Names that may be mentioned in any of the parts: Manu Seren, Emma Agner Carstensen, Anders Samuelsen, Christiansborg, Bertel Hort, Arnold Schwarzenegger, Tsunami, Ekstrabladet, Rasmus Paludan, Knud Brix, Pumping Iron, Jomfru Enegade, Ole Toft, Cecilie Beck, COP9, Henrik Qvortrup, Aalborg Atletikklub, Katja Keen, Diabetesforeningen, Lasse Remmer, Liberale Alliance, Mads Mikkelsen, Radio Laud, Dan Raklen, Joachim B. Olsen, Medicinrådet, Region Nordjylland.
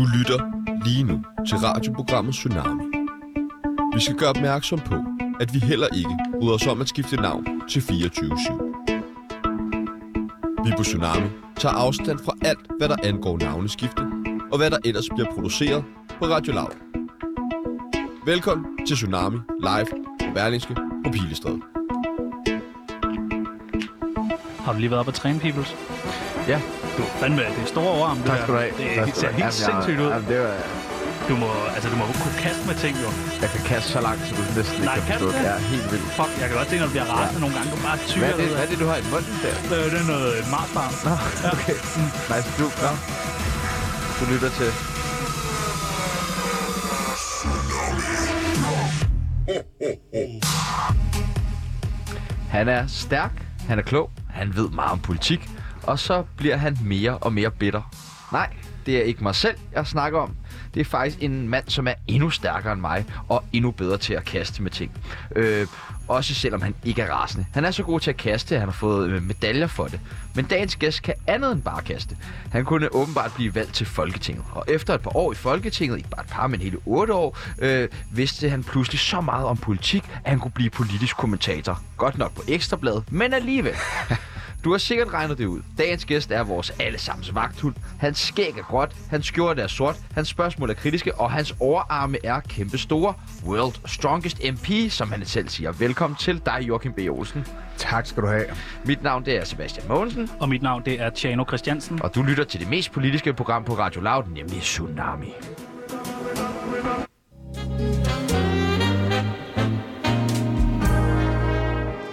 Du lytter lige nu til radioprogrammet Tsunami. Vi skal gøre opmærksom på, at vi heller ikke bryder os om at skifte navn til 24/7. Vi på Tsunami tager afstand fra alt, hvad der angår navneskifte, og hvad der ellers bliver produceret på Radio Laud. Velkommen til Tsunami live på Berlingske på Pilestræde. Har du lige været op at træne, Peoples? Ja. Du fandme, det er store overarm. Tak skal du have. Det ser helt sindssygt ud. Jamen, det var... Du må kunne kaste med ting, jo. Jeg kan kaste så langt, så du næsten ikke kan forstå det. Ja, helt vildt. Fuck, jeg kan godt se, når du bliver rasende nogle gange. Du bare tyrer. Hvad er det, du har i munden der? Det er noget marsbarm. Nå, okay. Ja. Nice, ja. Du lytter til... Han er stærk, han er klog, han ved meget om politik, og så bliver han mere og mere bitter. Nej, det er ikke mig selv, jeg snakker om. Det er faktisk en mand, som er endnu stærkere end mig, og endnu bedre til at kaste med ting. Også selvom han ikke er rasende. Han er så god til at kaste, at han har fået medaljer for det. Men dagens gæst kan andet end bare kaste. Han kunne åbenbart blive valgt til Folketinget. Og efter et par år i Folketinget, ikke bare et par, men hele 8 år, vidste han pludselig så meget om politik, at han kunne blive politisk kommentator. Godt nok på Ekstrabladet, men alligevel. Du har sikkert regnet det ud. Dagens gæst er vores allesammens vagthund. Hans skæg er gråt, hans skjorte er sort, hans spørgsmål er kritiske, og hans overarme er kæmpe store. World Strongest MP, som han selv siger. Velkommen til dig, Joachim B. Olsen. Tak skal du have. Mit navn det er Sebastian Mogensen. Og mit navn det er Tjano Christiansen. Og du lytter til det mest politiske program på Radio Laud, nemlig Tsunami.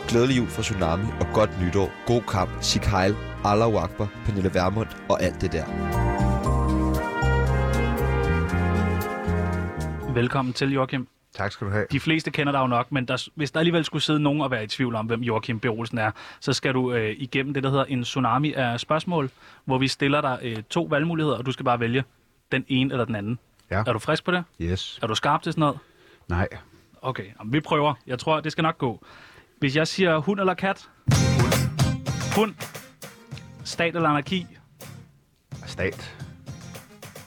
Glædelig jul fra Tsunami, og godt nytår, god kamp, Sig Heil, Allahu Akbar, Pernille Vermund og alt det der. Velkommen til, Joachim. Tak skal du have. De fleste kender dig jo nok, men hvis der alligevel skulle sidde nogen og være i tvivl om, hvem Joachim B. Olsen er, så skal du igennem det, der hedder en tsunami af spørgsmål, hvor vi stiller dig 2 valgmuligheder, og du skal bare vælge den ene eller den anden. Ja. Er du frisk på det? Yes. Er du skarp til sådan noget? Nej. Okay, jamen, vi prøver. Jeg tror, det skal nok gå. Hvis jeg siger hund eller kat? Hund. Stat eller anarki? Stat.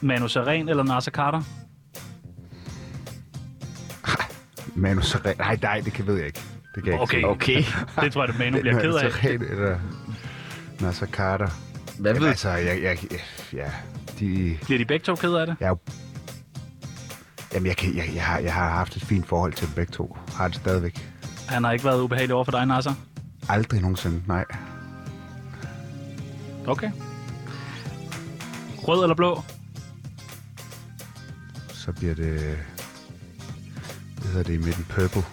Manu Seren eller Naser Khader? Manu Seren? Nej, det ved jeg ikke. Det kan jeg ikke. Okay. Det tror jeg, at Manu bliver ked af. Manu Seren eller Naser Khader? Hvad ved du? Altså, jeg Bliver de begge to ked af det? Jeg har haft et fint forhold til dem begge to. Har det stadigvæk. Han har ikke været ubehagelig over for dig, Nasser? Aldrig nogensinde, nej. Okay. Rød eller blå? Så bliver det... Hvad hedder det i midten? Purple.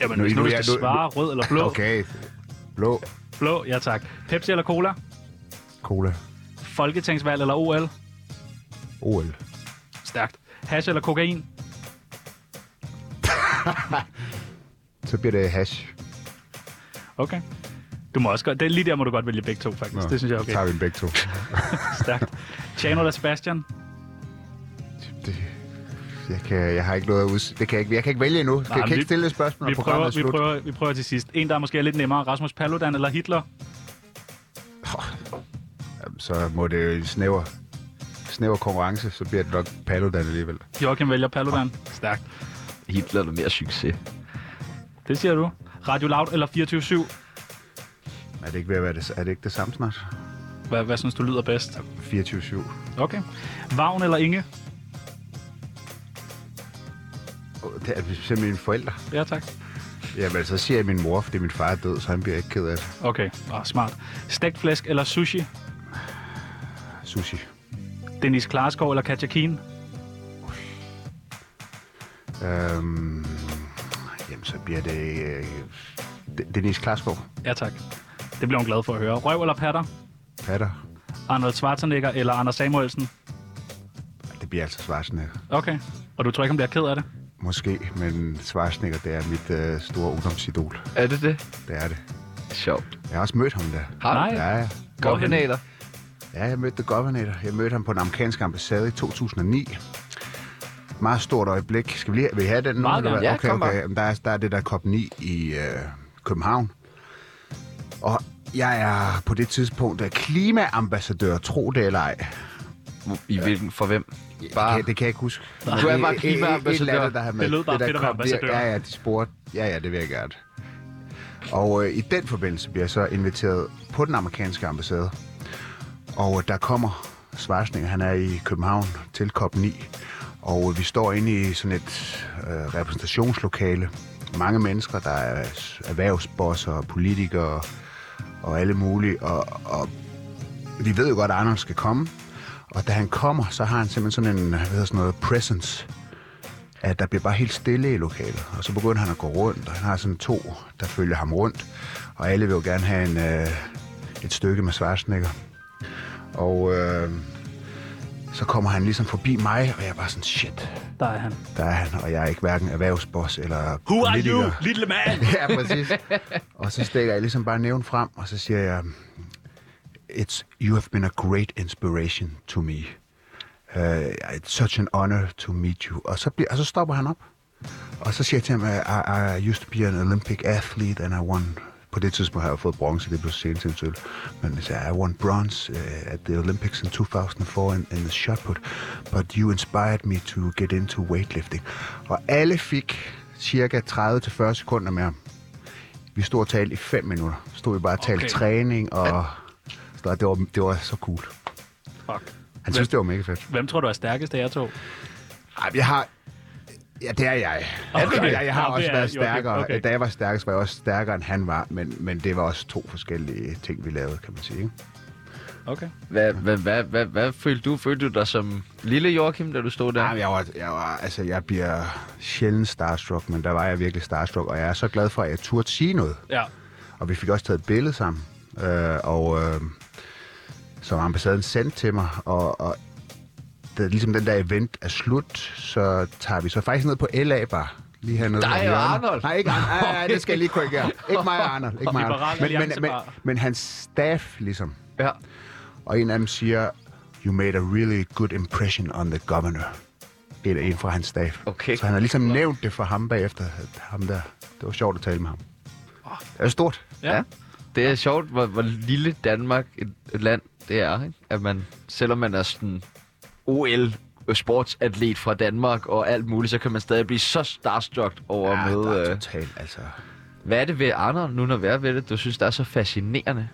Jamen, hvis nu skal svare rød eller blå... Okay. Blå. Blå, ja tak. Pepsi eller cola? Cola. Folketingsvalg eller OL? OL. Stærkt. Hash eller kokain? Så bliver det hash. Okay. Du må også godt... Det er lige der, må du godt vælge begge to, faktisk. Nå, det synes jeg er okay. Så tager vi en begge to. Stærkt. Tjano eller Sebastian? Jeg har ikke noget at udsætte. Jeg kan ikke vælge endnu. Nej, jeg kan ikke stille et spørgsmål, når programmet er slut. Vi prøver til sidst. En, der er måske lidt nemmere. Rasmus Paludan eller Hitler? Så må det jo snæver konkurrence, så bliver det nok Paludan alligevel. Joachim vælger Paludan. Stærkt. Hitler er mere succes. Det siger du. Radio Laud eller 24/7? Er det ikke det samme snart? Hvad synes du lyder bedst? 24/7. Okay. Vagn eller Inge? Det er simpelthen mine forældre. Ja, tak. Jamen, så siger jeg min mor, fordi min far er død, så han bliver ikke ked af det. Okay, smart. Stegt flæsk eller sushi? Sushi. Dennis Klarskov eller Katja Keen? Så bliver det Dennis Klarskov. Ja, tak. Det bliver hun glad for at høre. Røv eller patter? Patter. Arnold Schwarzenegger eller Anders Samuelsen? Det bliver altså Schwarzenegger. Okay. Og du tror ikke, han bliver ked af det? Måske, men Schwarzenegger, det er mit store ungdomsidol. Er det det? Det er det. Sjovt. Jeg har også mødt ham der. Har du? Ja, ja. Governator? Ja, jeg mødte Governator. Jeg mødte ham på den amerikanske ambassade i 2009. Meget stort øjeblik. Skal vi lige have den nu? Ja, okay. Der er det der COP9 i København. Og jeg er på det tidspunkt klimaambassadør, tro det eller ej. For hvem? bare... Det kan jeg ikke huske. Nej. Du er bare klimaambassadør. Det lød bare fedt at være ambassadør. Ja, de spurgte. Ja, det vil jeg gerne. Og i den forbindelse bliver jeg så inviteret på den amerikanske ambassade. Og der kommer Schwarzenegger, han er i København til COP9. Og vi står inde i sådan et repræsentationslokale. Mange mennesker, der er erhvervsbosser, politikere og alle mulige. Og vi ved jo godt, at Arnold skal komme. Og da han kommer, så har han simpelthen sådan en, hvad hedder sådan noget, presence. At der bliver bare helt stille i lokalet. Og så begynder han at gå rundt, og han har sådan to, der følger ham rundt. Og alle vil jo gerne have en, et stykke med Schwarzenegger. Og så kommer han ligesom forbi mig, og jeg er bare sådan, shit. Der er han, og jeg er ikke hverken erhvervsboss eller who politiker. Who are you, little man? Ja, præcis. Og så stikker jeg ligesom bare nævn frem, og så siger jeg, you have been a great inspiration to me. It's such an honor to meet you. Og så stopper han op. Og så siger jeg til ham, I used to be an Olympic athlete, and I won. På det tidspunkt har jeg fået bronze, det blev senest til. Men så I won bronze at the Olympics in 2004 in the shot put. But you inspired me to get into weightlifting. Og alle fik cirka 30-40 sekunder med ham. Vi stod og talte i 5 minutter. Stod vi bare og talte træning, og det var så cool. Fuck. Han synes, det var mega fedt. Hvem tror du er stærkest af jer to? Ej, jeg har... Ja, det er jeg. Okay. Jeg har også været stærkere. Okay. Da jeg var stærkest, var jeg også stærkere, end han var. Men det var også to forskellige ting, vi lavede, kan man sige. Okay. Hvad følte du? Følte du dig som lille Joachim, da du stod der? Nej, jeg bliver sjældent starstruck, men der var jeg virkelig starstruck. Og jeg er så glad for, at jeg turde sige noget. Ja. Og vi fik også taget et billede sammen. Som ambassaden sendte til mig, og da ligesom den der event er slut, så tager vi så faktisk ned på LA bare. Lige hernede. Dig og Arnold? Nej, ikke Arnold. Nej, det skal jeg lige korrigere. Ikke mig og Arnold. Ikke mig og Arnold. Men hans staff ligesom. Ja. Og en af dem siger, you made a really good impression on the governor. Det er en fra hans staff. Okay. Så han har ligesom nævnt det for ham bagefter. Ham der. Det var sjovt at tale med ham. Det er stort. Ja. Det er sjovt, hvor lille Danmark et land det er, ikke? At man, selvom man er sådan OL-sportsatlet fra Danmark og alt muligt, så kan man stadig blive så starstruck over med... Ja, totalt, altså... Hvad er det ved Arnold nu, når vi er ved det, du synes, der er så fascinerende?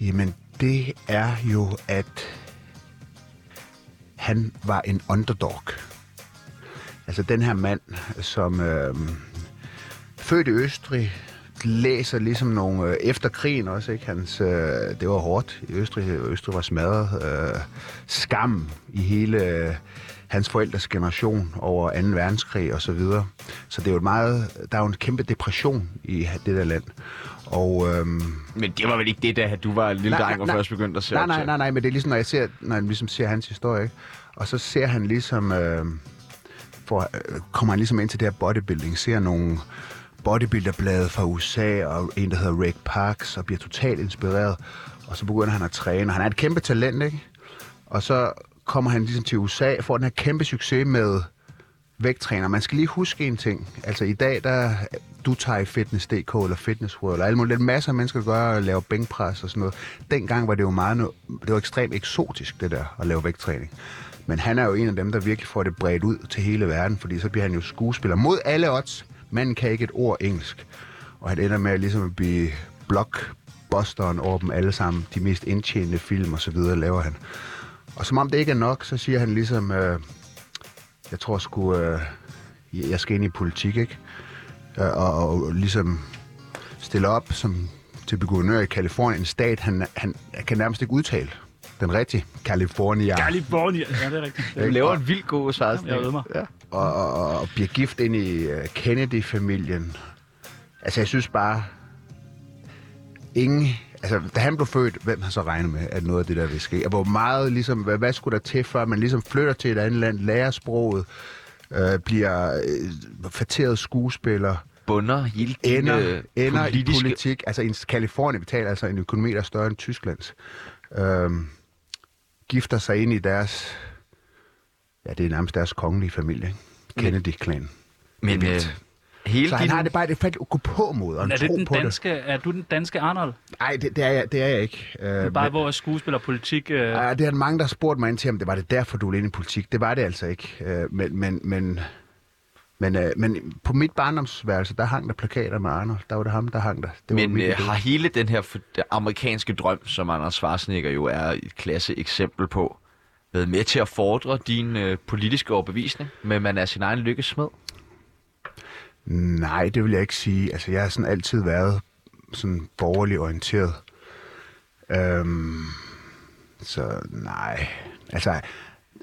Jamen, det er jo, at han var en underdog. Altså, den her mand, som født i Østrig... læser ligesom nogle... Efter krigen også, ikke? Hans, det var hårdt i Østrig. Østrig var smadret. Skam i hele hans forældres generation over 2. verdenskrig og så videre. Så det er jo der er jo en kæmpe depression i det der land. Og, men det var vel ikke det, da du var en lille dreng og først begyndte at se op til? Nej, men det er ligesom, når han ligesom ser hans historie, ikke? Og så ser han ligesom... kommer han ligesom ind til det her bodybuilding, ser nogle... bodybuilderblade fra USA, og en, der hedder Rick Parks, og bliver totalt inspireret. Og så begynder han at træne, og han er et kæmpe talent, ikke? Og så kommer han ligesom til USA, og får den her kæmpe succes med vægttræner. Man skal lige huske en ting. Altså i dag, du tager i Fitness.dk eller Fitness World, og alle mulige masser af mennesker gør at lave bænkpres og sådan noget. Dengang var det jo meget, det var ekstremt eksotisk, det der, at lave vægttræning. Men han er jo en af dem, der virkelig får det bredt ud til hele verden, fordi så bliver han jo skuespiller mod alle odds. Manden kan ikke et ord engelsk, og han ender med at ligesom blive blockbusteren over dem alle sammen. De mest indtjenende film og så videre laver han. Og som om det ikke er nok, så siger han ligesom, jeg tror sgu, jeg skal ind i politik, ikke? Og ligesom stille op til guvernør i Kalifornien, en stat, han kan nærmest ikke udtale. Den rigtige California. California, ja, det er rigtigt. Du laver en vildt god Schwarzenegger. Jeg ved mig. Ja. Og bliver gift ind i Kennedy-familien. Altså, jeg synes bare... Ingen... Altså, da han blev født, hvem har så regnet med, at noget af det der vil ske? Og hvor meget ligesom... Hvad skulle der til, før man ligesom flytter til et andet land, lærer sproget, bliver fatteret skuespiller... Bunder hele ender politiske... i politik. Altså, i Kalifornien betaler altså en økonomi, der er større end Tysklands. Gifter sig ind i deres... Ja, det er nærmest deres kongelige familie. Kennedy-klanen. Men hele så han har det bare det fandme gå på mod. Er det den danske? Det. Er du den danske Arnold? Nej, det er jeg ikke. Bare vores skuespiller politik. Nej, det er mange der spurgte mig ind til, om det var det derfor du ville ind i politik. Det var det altså ikke. Men på mit barndomsværelse, der hang der plakater med Arnold. Der var det ham, der hang der. Det men har hele den her amerikanske drøm, som Anders Schwarzenegger jo er et klasse eksempel på, været med til at fordre din politiske overbevisning, men man er sin egen lykkesmed? Nej, det vil jeg ikke sige. Altså, jeg har sådan altid været sådan borgerlig orienteret. Så nej. Altså...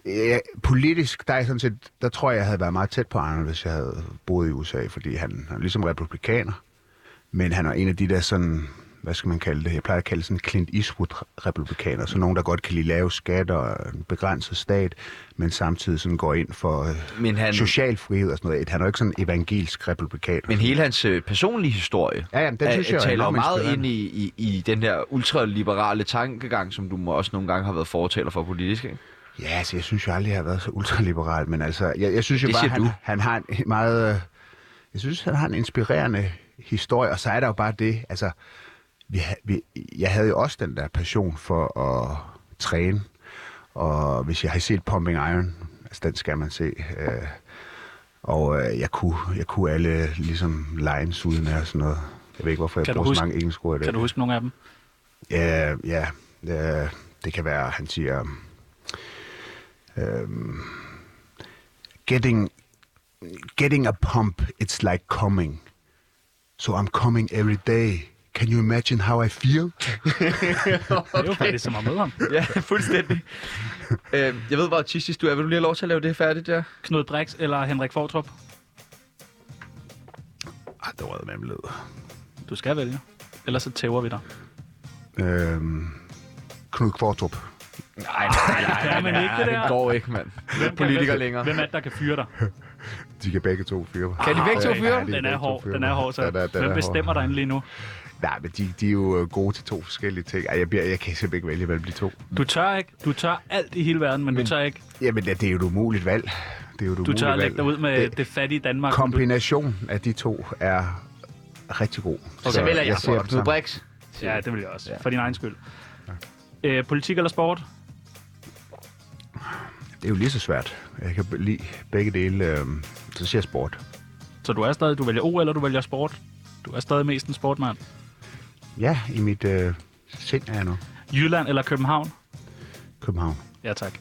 Ja, politisk, der tror jeg, jeg havde været meget tæt på Arnold, hvis jeg havde boet i USA, fordi han er ligesom republikaner, men han er en af de der sådan, hvad skal man kalde det, jeg plejer at kalde sådan Clint Eastwood-republikaner, så nogen, der godt kan lide lave skatter og en begrænset stat, men samtidig sådan går ind for social frihed og sådan noget. Han er jo ikke sådan en evangelisk republikaner. Men hele hans personlige historie, ja, jamen, den synes jeg taler meget ind i den der ultraliberale tankegang, som du også nogle gange har været fortaler for politisk, ikke? Ja, så altså, jeg synes jo aldrig, jeg har været så ultraliberal, men altså, jeg synes jo bare, han har en meget... Jeg synes, han har en inspirerende historie, og så er der jo bare det, altså... Jeg havde jo også den der passion for at træne, og hvis jeg har set Pumping Iron, altså den skal man se, og jeg kunne alle ligesom lines uden af og sådan noget. Jeg ved ikke, hvorfor jeg bruger så mange engelske ord i det. Kan du huske nogle af dem? Ja, det kan være, han siger... Getting a pump, it's like coming. So I'm coming every day. Can you imagine how I feel? Okay. Det er jo faktisk som at møde ham. Ja, fuldstændig. Jeg ved, hvor artistisk du er. Vil du lige have lov til at lave det færdigt der? Ja? Knud Brix eller Henrik Qvortrup? Ej, det var det med. Du skal vælge. Ellers så tæver vi dig. Knud Qvortrup. Nej, det går ikke, mand. Politiker længere. Hvem er det, der kan fyre dig? De kan begge to fyre mig. Kan de begge to fyre? Den er hård, så hvem bestemmer dig endelig nu? Nej, men de er jo gode til to forskellige ting. Ej, jeg kan simpelthen ikke vælge mellem de to. Du tør ikke. Du tør alt i hele verden, men du tør ikke. Jamen, det er jo et umuligt valg. Du tør at lægge dig ud med det fattige Danmark. Kombinationen af de to er rigtig god. Okay. Så vælger jeg for Knud Brix. Ja, det vil jeg også. For din egen skyld. Politik eller sport? Det er jo lige så svært. Jeg kan lide begge dele. Så siger jeg sport. Så du er stadig, du vælger O, eller du vælger sport? Du er stadig mest en sportmand. Ja, i mit sind er jeg nu. Jylland eller København? København. Ja, tak.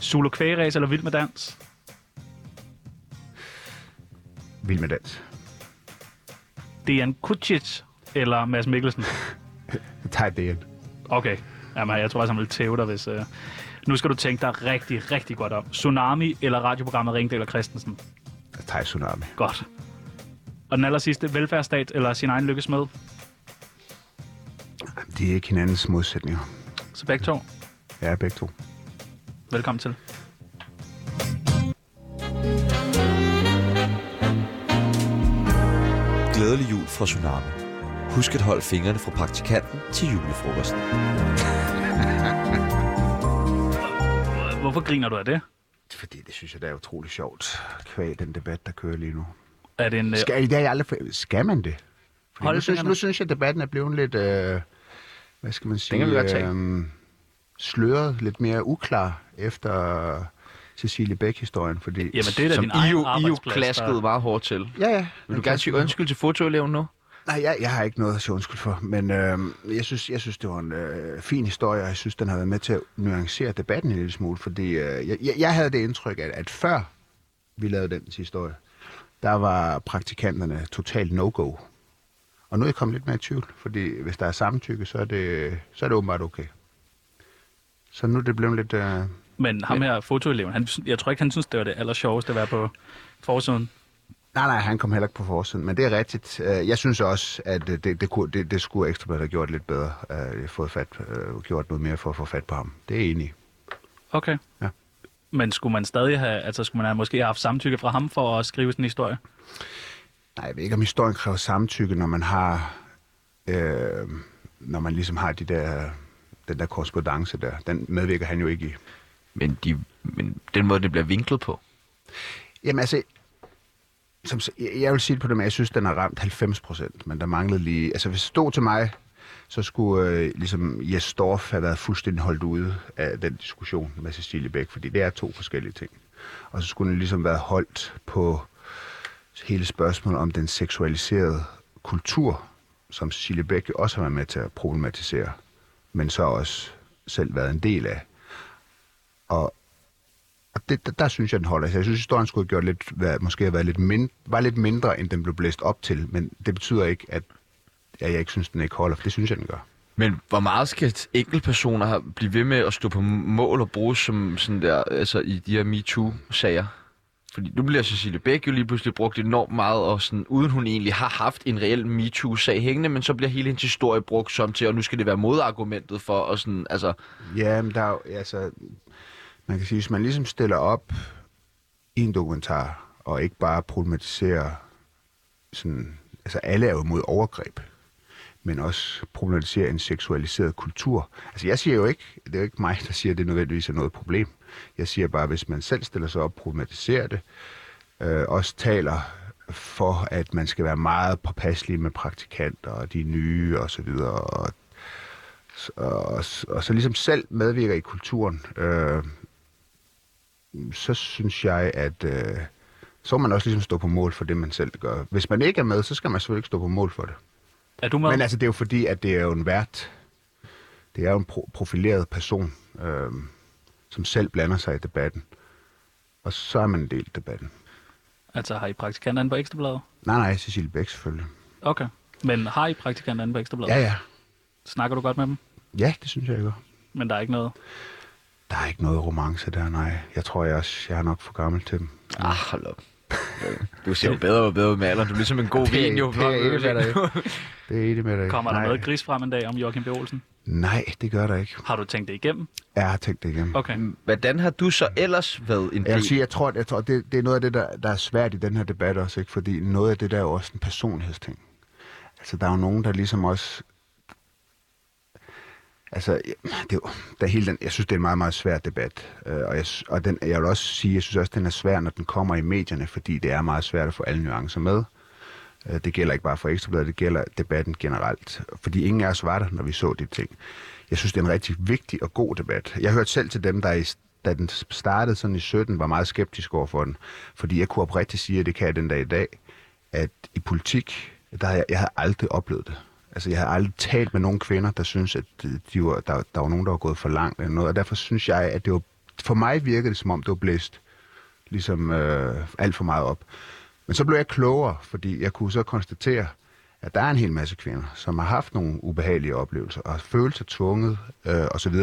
Solo kvægeræs eller Vild med Dans? Vild med Dans. Dejan Kucic eller Mads Mikkelsen? Tag Dejan. Okay. Jamen, jeg tror også, han ville tæve dig, hvis... Nu skal du tænke dig rigtig, rigtig godt om. Tsunami eller radioprogrammet Ringdel og Christensen? Jeg tager Tsunami. Godt. Og den aller sidste, velfærdsstat eller sin egen lykkesmed? Det er ikke hinandens modsætninger. Så begge to? Ja, begge to. Velkommen til. Glædelig jul fra Tsunami. Husk at holde fingrene fra praktikanten til julefrokosten. Hvorfor griner du af det? Fordi det synes jeg, det er utroligt sjovt. Kvæg den debat, der kører lige nu. Er det en... Skal man det? Nu synes jeg, at debatten er blevet lidt... hvad skal man sige? Den kan vi godt tage. Sløret, lidt mere uklar efter Cecilie Beck-historien. Fordi, jamen, det er da din egen arbejdsplads. Som I jo klaskede meget hårdt til. Ja. Vil du gerne sige undskyld til fotoeleven nu? Nej, jeg har ikke noget at sige undskyld for, men jeg synes, det var en fin historie, og jeg synes, den har været med til at nuancere debatten en lille smule, fordi jeg havde det indtryk, at før vi lavede den historie, der var praktikanterne totalt no-go. Og nu er jeg kommet lidt mere i tvivl, fordi hvis der er samtykke, så er det åbenbart okay. Så nu er det blevet lidt... Men ham her, fotoeleven, jeg tror ikke, han synes, det var det allersjoveste at være på forsiden. Nej, han kom heller ikke på forsiden, men det er rigtigt. Jeg synes også, at det skulle Ekstrabladet have gjort lidt bedre. Gjort noget mere for at få fat på ham. Det er jeg enig i. Okay. Ja. Men skulle man stadig have, altså skulle man have måske have haft samtykke fra ham for at skrive sådan en historie? Nej, jeg ved ikke, om historien kræver samtykke, når man har, når man ligesom har den der korrespondance der. Den medvirker han jo ikke i. Men den måde, det bliver vinklet på? Jamen altså... som, jeg vil sige det på dem, at jeg synes, den har ramt 90%, men der manglede lige... Altså, hvis det stod til mig, så skulle ligesom Jes Dorph have været fuldstændig holdt ude af den diskussion med Cecilie Beck, fordi det er to forskellige ting. Og så skulle den ligesom været holdt på hele spørgsmålet om den seksualiserede kultur, som Cecilie Beck også har været med til at problematisere, men så også selv været en del af. Og det, der synes jeg, den holder. Jeg synes, historien skulle have gjort lidt, måske have været lidt mindre, end den blev blæst op til, men det betyder ikke, at jeg ikke synes, den ikke holder, for det synes jeg, den gør. Men hvor meget skal enkeltpersoner blive ved med at stå på mål og bruge som sådan der, altså i de her MeToo-sager? Fordi nu bliver Cecilie Beck jo lige pludselig brugt enormt meget, og sådan, uden hun egentlig har haft en reel MeToo-sag hængende, men så bliver hele hendes historie brugt som til, og nu skal det være modargumentet for, og sådan, altså... Ja, men der er jo, altså... Man kan sige, hvis man ligesom stiller op i en dokumentar, og ikke bare problematiserer sådan... Altså, alle er jo imod overgreb, men også problematiserer en seksualiseret kultur. Altså, jeg siger jo ikke... Det er jo ikke mig, der siger, at det nødvendigvis er noget problem. Jeg siger bare, at hvis man selv stiller sig op og problematiserer det, også taler for, at man skal være meget påpasselig med praktikanter og de nye og så videre, og så ligesom selv medvirker i kulturen, så synes jeg, at så man også ligesom stå på mål for det, man selv gør. Hvis man ikke er med, så skal man selvfølgelig ikke stå på mål for det. Er du med? Men altså, det er jo fordi, at det er jo en vært. Det er jo en profileret person, som selv blander sig i debatten. Og så er man en del af debatten. Altså, har I praktikanter inde på Ekstrabladet? Nej, Cecilie Beck selvfølgelig. Okay, men har I praktikanter inde på Ekstrabladet? Ja. Snakker du godt med dem? Ja, det synes jeg godt. Men der er ikke noget? Der er ikke noget romance der, nej. Jeg tror jeg er nok for gammel til dem. Ah, hold op. Du ser jo bedre og bedre med alderen. Du er ligesom en god vin, jo. Det er det med dig. Kommer der noget gris frem en dag om Joachim B. Olsen? Nej, det gør der ikke. Har du tænkt det igennem? Ja, jeg har tænkt det igennem. Okay. Hvordan har du så ellers været en del? Jeg tror, det er noget af det, der er svært i den her debat også, ikke? Fordi noget af det, der er jo også en personlighedsting. Altså, der er jo nogen, der ligesom også... Altså, jeg synes, det er en meget, meget svær debat. Jeg vil også sige, jeg synes også, den er svær, når den kommer i medierne, fordi det er meget svært at få alle nuancer med. Det gælder ikke bare for Ekstra Bladet, det gælder debatten generelt. Fordi ingen af os var der, når vi så de ting. Jeg synes, det er en rigtig vigtig og god debat. Jeg hørte selv til dem, der, da den startede sådan i 17, var meget skeptisk overfor den. Fordi jeg kunne oprigtigt sige, at det kan jeg den dag i dag, at i politik, der havde jeg havde aldrig oplevet det. Altså, jeg har aldrig talt med nogle kvinder, der synes, at der var nogen, der var gået for langt eller noget, og derfor synes jeg, at det var... For mig virkede det, som om det var blæst ligesom alt for meget op. Men så blev jeg klogere, fordi jeg kunne så konstatere, at der er en hel masse kvinder, som har haft nogle ubehagelige oplevelser og følt sig tvunget osv.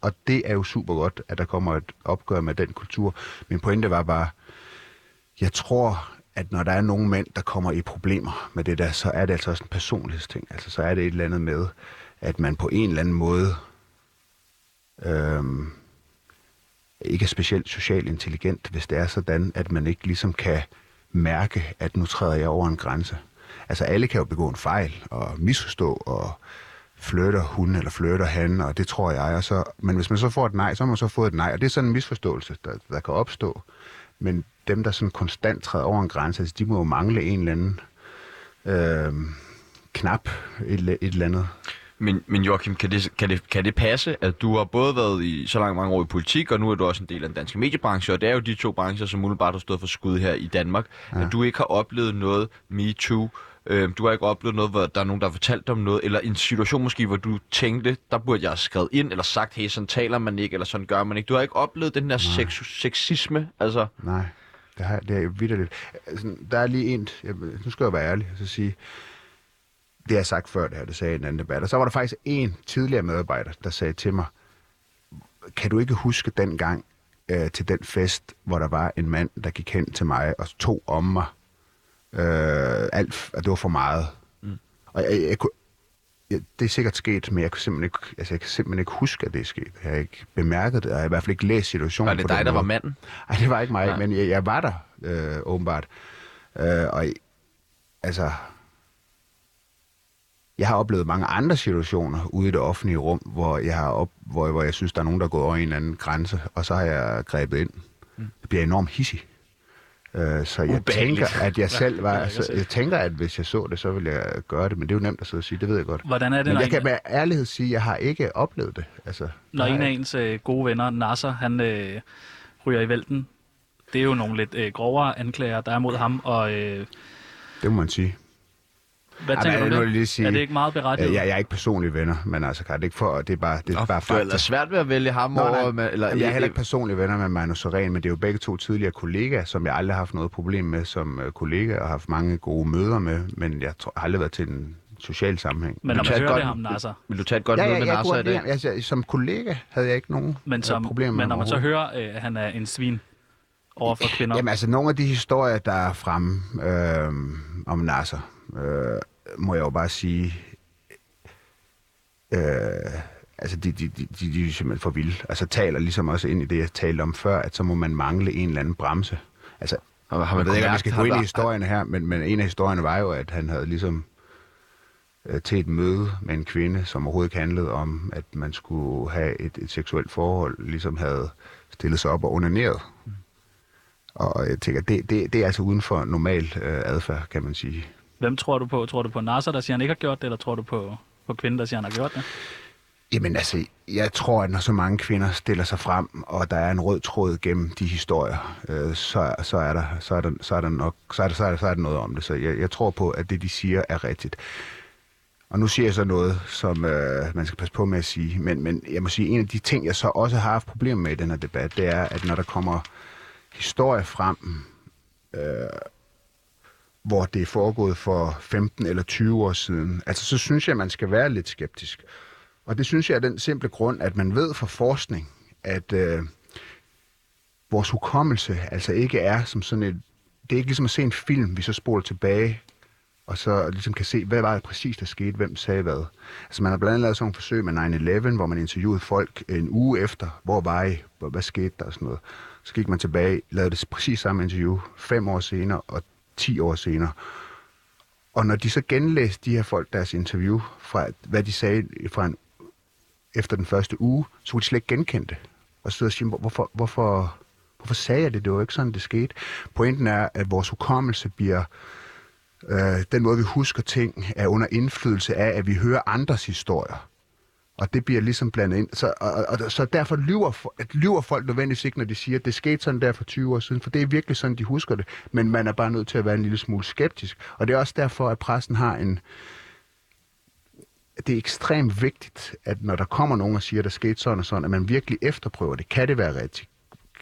Og det er jo super godt, at der kommer et opgør med den kultur. Min pointe var bare, jeg tror... at når der er nogle mænd, der kommer i problemer med det der, så er det altså også en personlighedsting. Altså, så er det et eller andet med, at man på en eller anden måde ikke er specielt socialt intelligent, hvis det er sådan, at man ikke ligesom kan mærke, at nu træder jeg over en grænse. Altså, alle kan jo begå en fejl og misforstå, og flytter hun eller flytter han, og det tror jeg. Og så, men hvis man så får et nej, så har man så fået et nej, og det er sådan en misforståelse, der kan opstå. Men dem, der sådan konstant træder over en grænse, altså de må jo mangle en eller anden knap, et eller andet. Men Joachim, kan det passe, at du har både været i så mange år i politik, og nu er du også en del af den danske mediebranche, og det er jo de to brancher, som umiddelbart har stået for skud her i Danmark, ja. At du ikke har oplevet noget MeToo, du har ikke oplevet noget, hvor der er nogen, der har fortalt dig om noget, eller en situation måske, hvor du tænkte, der burde jeg have skrevet ind, eller sagt, hey, sådan taler man ikke, eller sådan gør man ikke. Du har ikke oplevet den der sexisme, altså... Nej. Det er jo vitterligt. Altså, der er lige en... Nu skal jeg være ærlig og så sige... Det har jeg sagt før, det her, det sagde i en anden debat. Og så var der faktisk en tidligere medarbejder, der sagde til mig, kan du ikke huske dengang til den fest, hvor der var en mand, der gik hen til mig og tog om mig? Alt, og det var for meget. Mm. Og det er sikkert sket, men jeg kan simpelthen ikke huske, at det er sket. Jeg har ikke bemærket det, og jeg har i hvert fald ikke læst situationen. Var det dig, der var manden? Nej, det var ikke mig, men jeg var der, åbenbart. Jeg har oplevet mange andre situationer ude i det offentlige rum, hvor jeg synes, der er nogen, der går over en eller anden grænse, og så har jeg grebet ind. Det bliver enormt hissig. Så jeg tænker, at jeg selv var... jeg tænker, at hvis jeg så det, så ville jeg gøre det. Men det er jo nemt at sidde og sige, det ved jeg godt. Hvordan er det, men jeg kan med ærlighed sige, at jeg har ikke oplevet det. Altså, når en af ens gode venner, Naser, han ryger i vælten. Det er jo nogle lidt grovere anklager, der er mod ham. Og, det må man sige. Hvad tænker du det? Sige, er det ikke meget berettiget? Jeg er ikke personlig venner, men altså det er ikke for, det er bare det er bare faktisk. Det er svært ved at vælge ham over med, eller jeg er heller ikke personlig venner med Manu Seren, men det er jo begge to tidligere kollegaer, som jeg aldrig har haft noget problem med som kollega og har haft mange gode møder med, men jeg har aldrig været til en social sammenhæng. Men når man hører ham, Naser. Vil du tage et godt møde med Naser i dag? Altså, som kollega havde jeg ikke nogen problemer med. Men når man så hører, at han er en svin overfor kvinder. Jamen altså nogle af de historier, der er fremme om Naser, må jeg jo bare sige, altså de er simpelthen for vilde. Altså taler ligesom også ind i det, jeg talte om før, at så må man mangle en eller anden bremse. Altså, har man ved ikke, om vi skal gå ind i historierne her, men en af historierne var jo, at han havde ligesom til et møde med en kvinde, som overhovedet ikke handlede om, at man skulle have et seksuelt forhold, ligesom havde stillet sig op og onaneret. Og jeg tænker, det er altså uden for normal adfærd, kan man sige. Hvem tror du på? Tror du på Naser, der siger, han ikke har gjort det, eller tror du på kvinden, der siger, han har gjort det? Jamen altså, jeg tror, at når så mange kvinder stiller sig frem, og der er en rød tråd gennem de historier, så er der noget om det. Så jeg tror på, at det, de siger, er rigtigt. Og nu siger jeg så noget, som man skal passe på med at sige, men jeg må sige, en af de ting, jeg så også har haft problemer med i den her debat, det er, at når der kommer historier frem, hvor det er foregået for 15 eller 20 år siden, altså så synes jeg, at man skal være lidt skeptisk. Og det synes jeg er den simple grund, at man ved fra forskning, at vores hukommelse altså ikke er som sådan et... Det er ikke ligesom at se en film, vi så spoler tilbage, og så ligesom kan se, hvad var det præcis, der skete, hvem sagde hvad. Altså man har blandt andet lavet sådan nogle forsøg med 9/11, hvor man interviewede folk en uge efter, hvor var I, hvad skete der og sådan noget. Så gik man tilbage, lavede det præcis samme interview 5 år senere, og 10 år senere. Og når de så genlæste de her folk deres interview, fra hvad de sagde efter den første uge, så kunne de slet ikke genkende det. Og så sidder og siger, hvorfor sagde jeg det? Det var jo ikke sådan, det skete. Pointen er, at vores hukommelse bliver... den måde, vi husker ting, er under indflydelse af, at vi hører andres historier. Og det bliver ligesom blandet ind. Så derfor lyver folk nødvendigvis ikke, når de siger, at det skete sådan der for 20 år siden, for det er virkelig sådan, de husker det. Men man er bare nødt til at være en lille smule skeptisk. Og det er også derfor, at pressen har en... Det er ekstremt vigtigt, at når der kommer nogen og siger, at der skete sådan og sådan, at man virkelig efterprøver det. Kan det være rigtigt?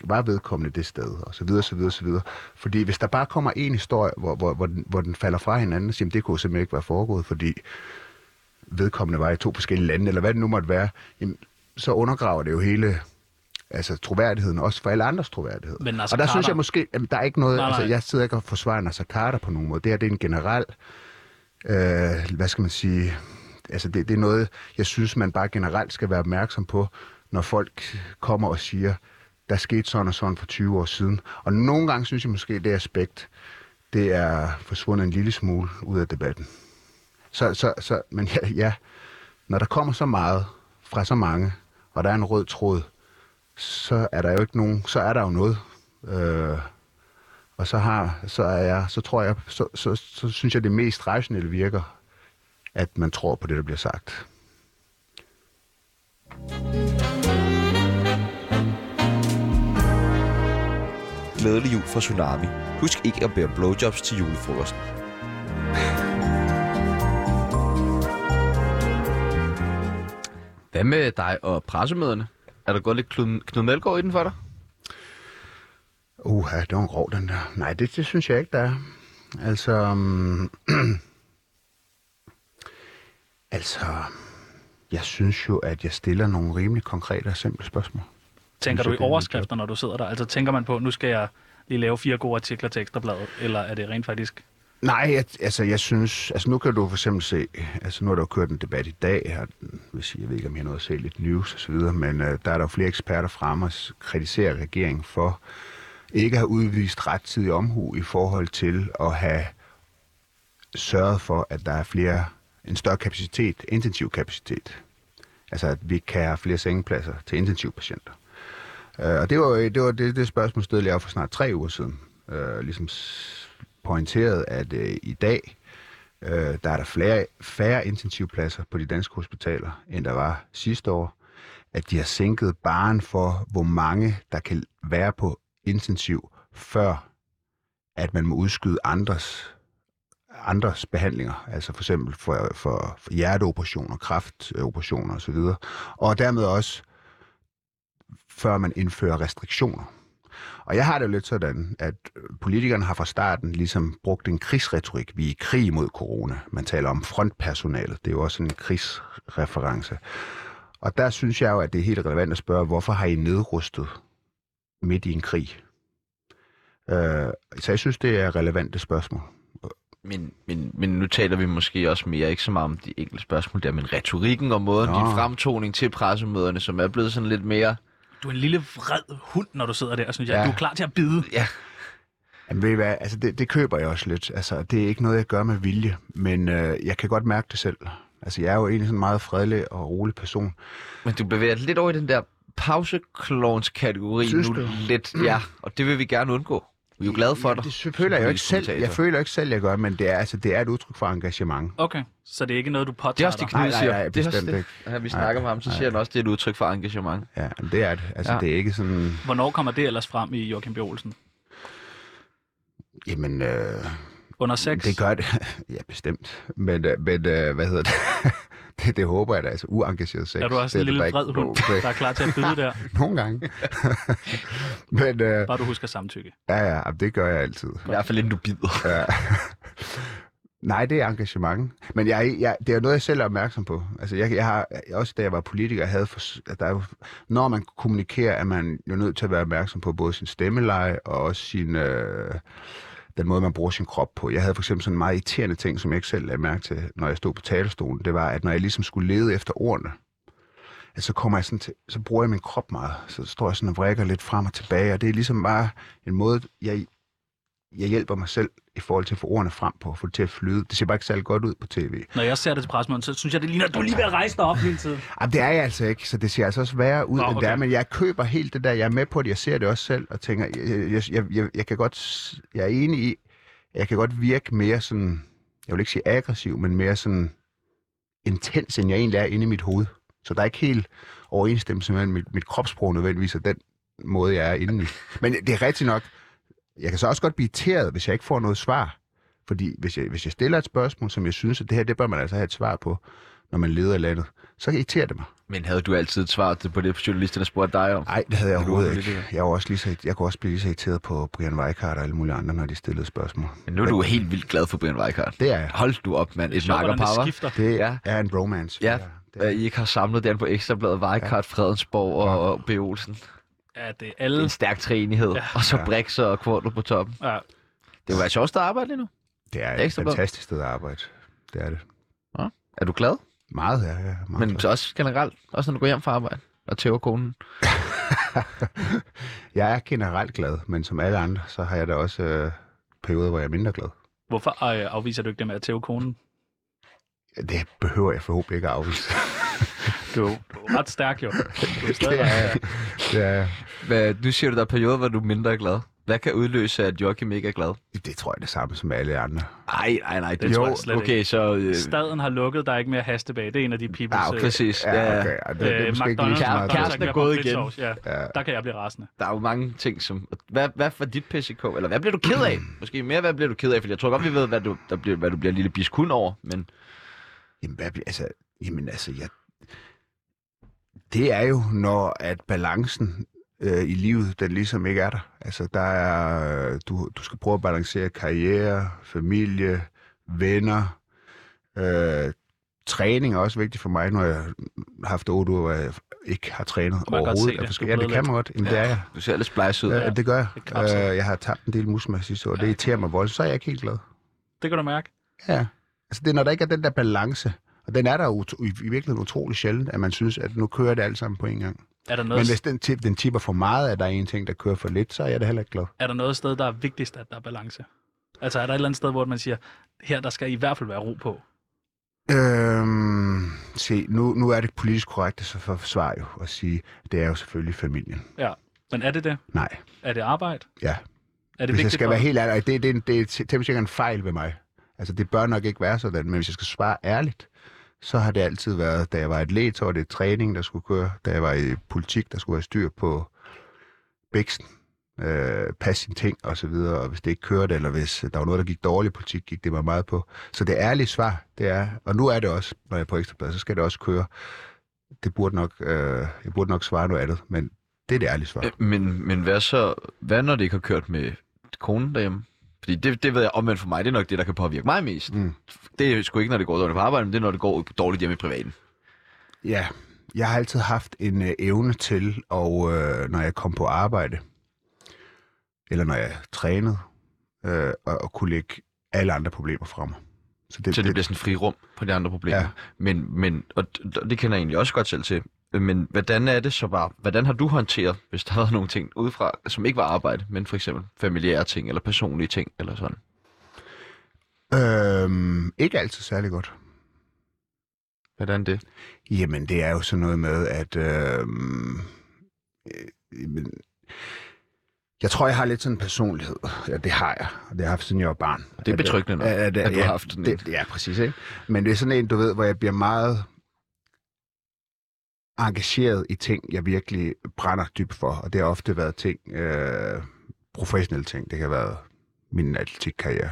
Var vedkommende det sted, og så videre, så videre, så videre. Fordi hvis der bare kommer en historie, hvor den falder fra hinanden, så siger, det kunne simpelthen ikke være foregået, fordi vedkommende var i 2 forskellige lande, eller hvad det nu måtte være, jamen, så undergraver det jo hele troværdigheden, også for alle andres troværdighed. Men og der synes jeg måske, at der er ikke noget, jeg sidder ikke og forsvarer Naser Khader på nogen måde. Det her, det er en generel, hvad skal man sige, det er noget, jeg synes, man bare generelt skal være opmærksom på, når folk kommer og siger, der skete sådan og sådan for 20 år siden. Og nogle gange synes jeg måske, at det aspekt, det er forsvundet en lille smule ud af debatten. Men ja, når der kommer så meget fra så mange, og der er en rød tråd, så er der jo ikke nogen, så er der jo noget. Så synes jeg, det mest rationelle virker, at man tror på det, der bliver sagt. Glædelig jul fra Tsunami. Husk ikke at bære blowjobs til julefrokosten. Hvad med dig og pressemøderne? Er der gået lidt Knud Melgaard i den for dig? Ja, det var en grov, den der. Nej, det synes jeg ikke, der er. Altså... jeg synes jo, at jeg stiller nogle rimelig konkrete og simple spørgsmål. Tænker du i overskrifter, når du sidder der? Altså tænker man på, nu skal jeg lige lave 4 gode artikler til Ekstrabladet, eller er det rent faktisk? Nej, jeg synes... Altså nu kan du for eksempel se... Altså nu har der jo kørt en debat i dag, jeg ved ikke, om jeg har noget at se lidt news osv., men der er der jo flere eksperter fremme og kritiserer regeringen for ikke at have udvist rettidig omhu i forhold til at have sørget for, at der er en større kapacitet, intensiv kapacitet. Altså at vi kan have flere sengepladser til intensivpatienter. Og det var det spørgsmål, jeg stillede for snart 3 uger siden. ligesom pointeret, at i dag der er der færre intensivpladser på de danske hospitaler, end der var sidste år. At de har sænket barren for, hvor mange der kan være på intensiv, før at man må udskyde andres behandlinger, altså for eksempel for hjerteoperationer, kræftoperationer osv., og dermed også før man indfører restriktioner. Og jeg har det jo lidt sådan, at politikerne har fra starten ligesom brugt en krigsretorik. Vi er i krig mod corona. Man taler om frontpersonalet. Det er jo også en krigsreference. Og der synes jeg jo, at det er helt relevant at spørge, hvorfor har I nedrustet midt i en krig? Så jeg synes, det er relevante spørgsmål. Men nu taler vi måske også mere, ikke så meget om de enkelte spørgsmål der, men retorikken og måden, din fremtoning til pressemøderne, som er blevet sådan lidt mere... Du er en lille vred hund, når du sidder der, synes jeg. Ja. Du er klar til at bide. Ja. Jamen, ved I hvad? Altså, det køber jeg også lidt. Altså, det er ikke noget, jeg gør med vilje, men jeg kan godt mærke det selv. Altså, jeg er jo egentlig sådan en meget fredelig og rolig person. Men du bevæger lidt over i den der pauseklovns-kategori nu lidt, ja, og det vil vi gerne undgå. Vi er jo glade for dig. Det føler jeg jo ikke selv. Jeg føler ikke selv, jeg gør, men det er, altså, det er et udtryk for engagement. Okay, så det er ikke noget, du påtager dig? Det er også det, Knud siger. Nej, bestemt det. Ikke. Ja, vi snakker med ham, så siger han også, det er et udtryk for engagement. Ja, det er det. Altså, det er ikke sådan... Hvornår kommer det ellers frem i Joachim B. Olsen? Jamen... Under 6? Det gør det. Ja, bestemt. Men hvad hedder det? Det håber jeg da, altså uengageret sex. Er du også en lille vred hund, der er klar til at byde der? Nogle gange. Men, bare du husker samtykke. Ja, det gør jeg altid. I hvert fald inden du bider. Ja. Nej, det er engagement. Men det er noget, jeg selv er opmærksom på. Altså, jeg har, også da jeg var politiker, når man kommunikerer, er man jo nødt til at være opmærksom på både sin stemmeleje og også sin... den måde, man bruger sin krop på. Jeg havde for eksempel sådan en meget irriterende ting, som jeg ikke selv lagde mærke til, når jeg stod på talerstolen. Det var, at når jeg ligesom skulle lede efter ordene, så kommer jeg sådan til, så bruger jeg min krop meget. Så står jeg sådan og vrikker lidt frem og tilbage, og det er ligesom bare en måde, jeg hjælper mig selv i forhold til at få ordene frem på, få det til at flyde. Det ser bare ikke særlig godt ud på tv. Når jeg ser det til pressemøden, så synes jeg, det ligner, at du lige ved at rejse dig op hele tiden. Jamen, det er jeg altså ikke, så det ser altså også værre ud, end det er. Men jeg køber helt det der, jeg er med på det, jeg ser det også selv, og tænker, jeg kan godt, jeg er enig i, jeg kan godt virke mere sådan, jeg vil ikke sige aggressiv, men mere sådan intens, end jeg egentlig er inde i mit hoved. Så der er ikke helt overensstemmelse mellem mit kropsprog nødvendigvis og den måde, jeg er inde i. Men det er rigtigt nok. Jeg kan så også godt blive irriteret, hvis jeg ikke får noget svar. Fordi hvis jeg stiller et spørgsmål, som jeg synes, at det her, det bør man altså have et svar på, når man leder landet, så irriterer det mig. Men havde du altid et svar på det, journalisten der spurgte dig om? Nej, det havde jeg overhovedet ikke. Jeg kunne også blive lige så irriteret på Brian Weikart og alle mulige andre, når de stillede spørgsmål. Men nu er du helt vildt glad for Brian Weikart. Det er jeg. Hold du op, mand. Et makkerpower. Det er en bromance. Ja, ja. I ikke har samlet den på Ekstrabladet, Weikart, Fredensborg og B. Olsen. Ja, det er alle. Det er en stærk træenighed. Ja. Og så Brix og Qvortrup på toppen. Ja. Det var være et sjovt sted at arbejde lige nu. Det er et fantastisk sted at arbejde. Det er det. Ja. Er du glad? Meget, ja. Meget men glad. Også generelt? Også når du går hjem fra arbejde og tæver konen? Jeg er generelt glad, men som alle andre, så har jeg da også perioder, hvor jeg er mindre glad. Hvorfor afviser du ikke det med at tæve konen? Det behøver jeg forhåbentlig ikke at afvise. Du er ret stærk, jo. Nu siger du, der er perioder, hvor du er mindre glad. Hvad kan udløse, at Joachim ikke er glad? Det tror jeg det samme som alle andre. Nej, det tror jeg slet ikke. Så, staden har lukket, der er ikke mere hastegag. Det er en af de people. Ja, præcis. McDonald's er gået igen. Sovs, ja. Ja. Der kan jeg blive rasende. Der er jo mange ting, som... Hvad for dit PCK? Eller hvad bliver du ked af? Måske mere, hvad bliver du ked af? Fordi jeg tror godt, vi ved, hvad du bliver lille biskun over. Men... det er jo, når at balancen i livet, den ligesom ikke er der. Altså, der er, du skal prøve at balancere karriere, familie, venner. Træning er også vigtigt for mig, når jeg har haft 8 uger, hvor jeg ikke har trænet overhovedet. Det kan man godt. Jamen, det er jeg. Du ser lidt splejset ud. Ja, det gør jeg. Jeg har tabt en del muskler sidste år, det irriterer mig voldsomt. Så er jeg ikke helt glad. Det kan du mærke. Ja. Altså, det er, når der ikke er den der balance. Og den er der jo i virkeligheden utrolig sjældent, at man synes, at nu kører det alt sammen på en gang. Er der noget... Men hvis den tipper for meget, at der er en ting, der kører for lidt, så er jeg da heller ikke glad. Er der noget sted, der er vigtigst, at der er balance? Altså er der et eller andet sted, hvor man siger, her der skal i hvert fald være ro på? Se, nu er det politisk korrekt at forsvare jo og sige, det er jo selvfølgelig familien. Ja, men er det det? Nej. Er det arbejde? Ja. Er det vigtigt, jeg skal være helt ærlig, det er temmelig en fejl ved mig. Altså, det bør nok ikke være sådan, men hvis jeg skal svare ærligt, så har det altid været, da jeg var atlet, så var det træning, der skulle køre. Da jeg var i politik, der skulle have styr på bæksten, passe sine ting osv. Og hvis det ikke kørte, eller hvis der var noget, der gik dårligt i politik, gik det mig meget på. Så det ærlige svar, det er, og nu er det også, når jeg er på Ekstrabladet, så skal det også køre. Det burde nok, jeg burde nok svare noget andet, men det er det ærlige svar. Men hvad så, hvad når det ikke har kørt med konen derhjemme? Fordi det ved jeg omvendt for mig, det er nok det, der kan påvirke mig mest. Mm. Det er sgu ikke, når det går dårligt på arbejde, men det er, når det går dårligt hjemme i privaten. Ja, jeg har altid haft en evne til, og når jeg kom på arbejde, eller når jeg trænede, og kunne lægge alle andre problemer fra mig. Så det bliver sådan et fri rum på de andre problemer. Ja. Men det kender jeg egentlig også godt selv til. Men hvordan er det så bare? Hvordan har du håndteret, hvis der har været nogle ting udefra, som ikke var arbejde, men for eksempel familiære ting eller personlige ting eller sådan? Ikke altid særlig godt. Hvordan det? Jamen, det er jo sådan noget med, at jeg tror, jeg har lidt sådan en personlighed. Ja, det har jeg. Det har jeg haft, siden jeg var barn. Det er betryggende nok, at du har haft sådan en. Ja, præcis. Ikke? Men det er sådan en, du ved, hvor jeg bliver meget engageret i ting, jeg virkelig brænder dybt for, og det har ofte været ting, professionelle ting. Det kan have været min atletikkarriere,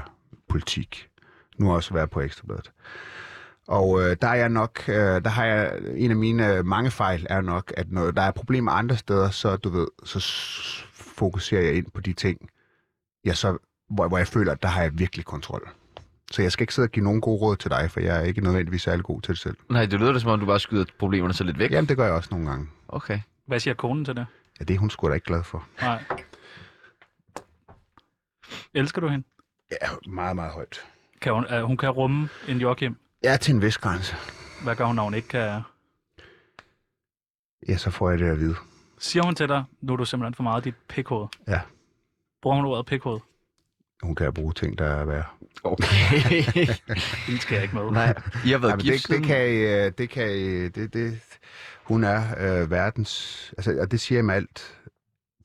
politik, nu har jeg også været på Ekstrabladet. Og der har jeg en af mine mange fejl er nok, at når der er problemer andre steder, så du ved, så fokuserer jeg ind på de ting, jeg så, hvor jeg føler, at der har jeg virkelig kontrol. Så jeg skal ikke sidde og give nogen gode råd til dig, for jeg er ikke nødvendigvis særlig god til det selv. Nej, det lyder da som om, du bare skyder problemerne så lidt væk. Jamen, det gør jeg også nogle gange. Okay. Hvad siger konen til det? Ja, det er hun sgu da ikke glad for. Nej. Elsker du hende? Ja, meget, meget højt. Kan hun kan rumme en Joachim? Ja, til en vis grænse. Hvad gør hun, når hun ikke kan? Ja, så får jeg det at vide. Siger hun til dig, nu er du simpelthen for meget dit pikhoved? Ja. Bruger hun ordet pikhoved? Hun kan bruge ting, der er værre. Okay. Det skal jeg ikke med. Nej, I har været gift siden. Hun er verdens. Altså, og det siger jeg med alt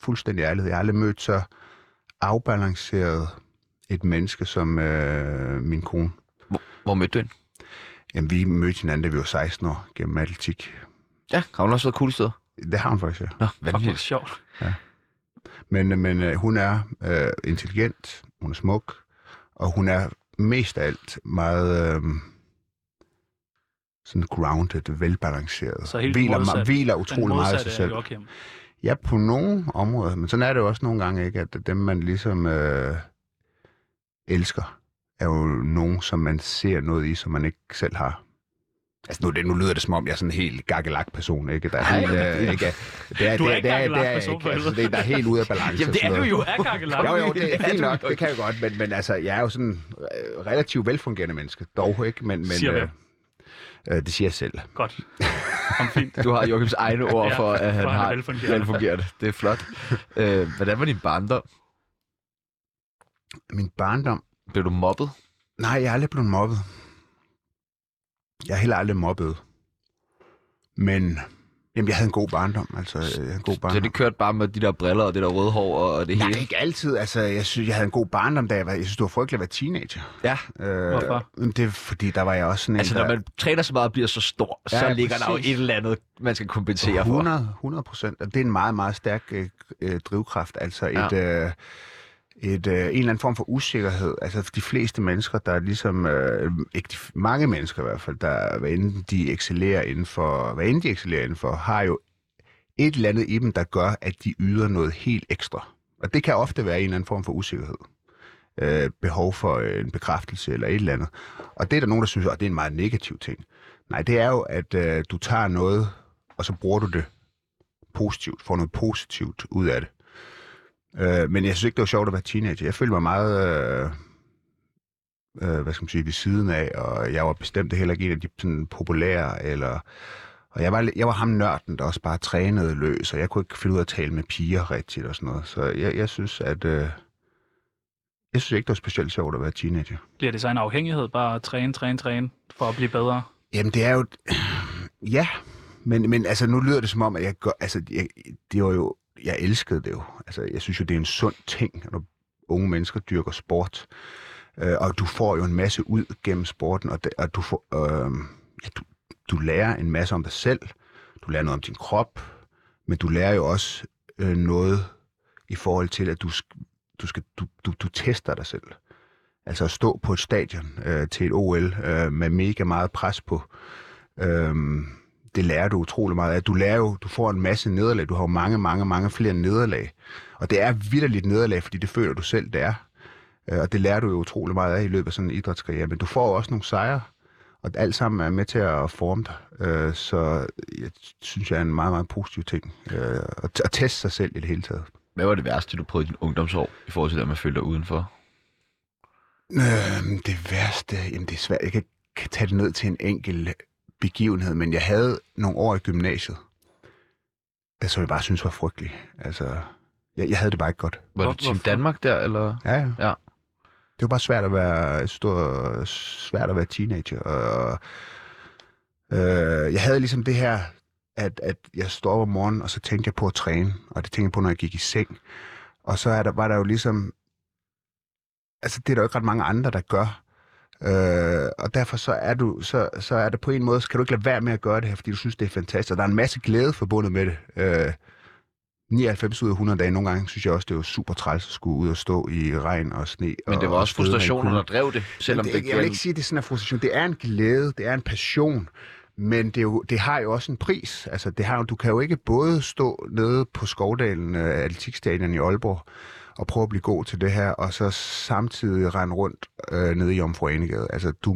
fuldstændig ærlighed. Jeg har aldrig mødt så afbalanceret et menneske som min kone. Hvor mødte du hende? Jamen, vi mødte hinanden, da vi var 16 år, gennem atletik. Ja, har hun også været cool steder? Det har hun faktisk, ja. Nå, vanvittigt. Sjovt. Ja. Men hun er intelligent, hun er smuk, og hun er mest af alt meget sådan grounded, velbalanceret. Så hviler utrolig meget af sig selv. Ja, på nogle områder, men sådan er det jo også nogle gange, ikke, at dem, man ligesom elsker, er jo nogen, som man ser noget i, som man ikke selv har. Altså nu lyder det som om jeg er sådan en helt gakkelak-person, ikke? Der er helt, ikke? Der er helt ude af balance. Jamen det er du jo, er gakkelak. Jo, det er fint nok, det kan jeg godt, men altså, jeg er jo sådan relativt velfungerende menneske, dog ikke, men det siger jeg selv. Godt. Fint. Du har Joachims egne ord for, at han har velfungerende. Det er flot. Hvordan var din barndom? Min barndom? Blev du mobbet? Nej, jeg er aldrig blevet mobbet. Jeg er heller aldrig mobbet, men jeg havde en god barndom, Så det kørte bare med de der briller og det der røde hår og det hele? Nej, ikke altid. Altså, jeg synes, jeg havde en god barndom, da jeg synes, det var frygteligt at være teenager. Ja, hvorfor? Det er fordi, der var jeg også sådan en. Altså, når man træner så meget og bliver så stor, så ligger der jo et eller andet, man skal kompensere for. 100%. Det er en meget, meget stærk drivkraft. Altså en eller anden form for usikkerhed. Altså de fleste mennesker, der er ligesom mange mennesker i hvert fald, der hvad end de excellerer indenfor, har jo et eller andet i dem, der gør, at de yder noget helt ekstra. Og det kan ofte være en eller anden form for usikkerhed. Behov for en bekræftelse eller et eller andet. Og det er der nogen, der synes, at det er en meget negativ ting. Nej, det er jo, at du tager noget, og så bruger du det positivt, får noget positivt ud af det. Men jeg synes ikke, det var sjovt at være teenager. Jeg følte mig meget, ved siden af, og jeg var bestemt heller ikke en af de sådan, populære, eller. Og jeg var ham nørden, der også bare trænede løs, og jeg kunne ikke finde ud af at tale med piger rigtigt og sådan noget. Så jeg synes, at jeg synes ikke, det var specielt sjovt at være teenager. Bliver det så en afhængighed, bare at træne, for at blive bedre? Jamen, det er jo. Ja, men altså, nu lyder det som om, at jeg gør. Altså, det var jo. Jeg elskede det jo. Altså, jeg synes jo, det er en sund ting, at du unge mennesker dyrker sport, og du får jo en masse ud gennem sporten, og du får, du lærer en masse om dig selv, du lærer noget om din krop, men du lærer jo også noget i forhold til, at du tester dig selv. Altså at stå på et stadion til et OL med mega meget pres på. Det lærer du utrolig meget af. Du får en masse nederlag. Du har jo mange flere nederlag. Og det er vitterligt nederlag, fordi det føler du selv, det er. Og det lærer du jo utrolig meget af i løbet af sådan en idrætskarriere. Men du får også nogle sejre, og alt sammen er med til at forme dig. Så jeg synes, jeg er en meget positiv ting. At teste sig selv i det hele taget. Hvad var det værste, du prøvede i din ungdomsår, i forhold til det, at man følte dig udenfor? Det værste, jamen det er svært. Jeg kan ikke tage det ned til en enkelt begivenhed, men jeg havde nogle år i gymnasiet, som jeg bare synes var frygteligt. Altså, jeg havde det bare ikke godt. Var det Team Danmark der, eller? Ja. Det var bare svært at være teenager. Og, jeg havde ligesom det her, at jeg står op om morgenen, og så tænkte jeg på at træne, og det tænkte jeg på, når jeg gik i seng. Og så var der jo ligesom... Altså, det er der jo ikke ret mange andre, der gør. Og derfor så er det på en måde, så kan du ikke lade være med at gøre det her, fordi du synes, det er fantastisk. Og der er en masse glæde forbundet med det. 99 ud af 100 dage, nogle gange synes jeg også, det var super træls at skulle ud og stå i regn og sne. Men det var også frustrationen, der drev det, selvom det ikke... Jeg vil ikke sige, at det er sådan en frustration. Det er en glæde, det er en passion, men det har jo også en pris. Altså, du kan jo ikke både stå nede på Skovdalen, atletikstadion i Aalborg, og prøve at blive god til det her, og så samtidig rende rundt nede i Jomfru Enegade. Altså, du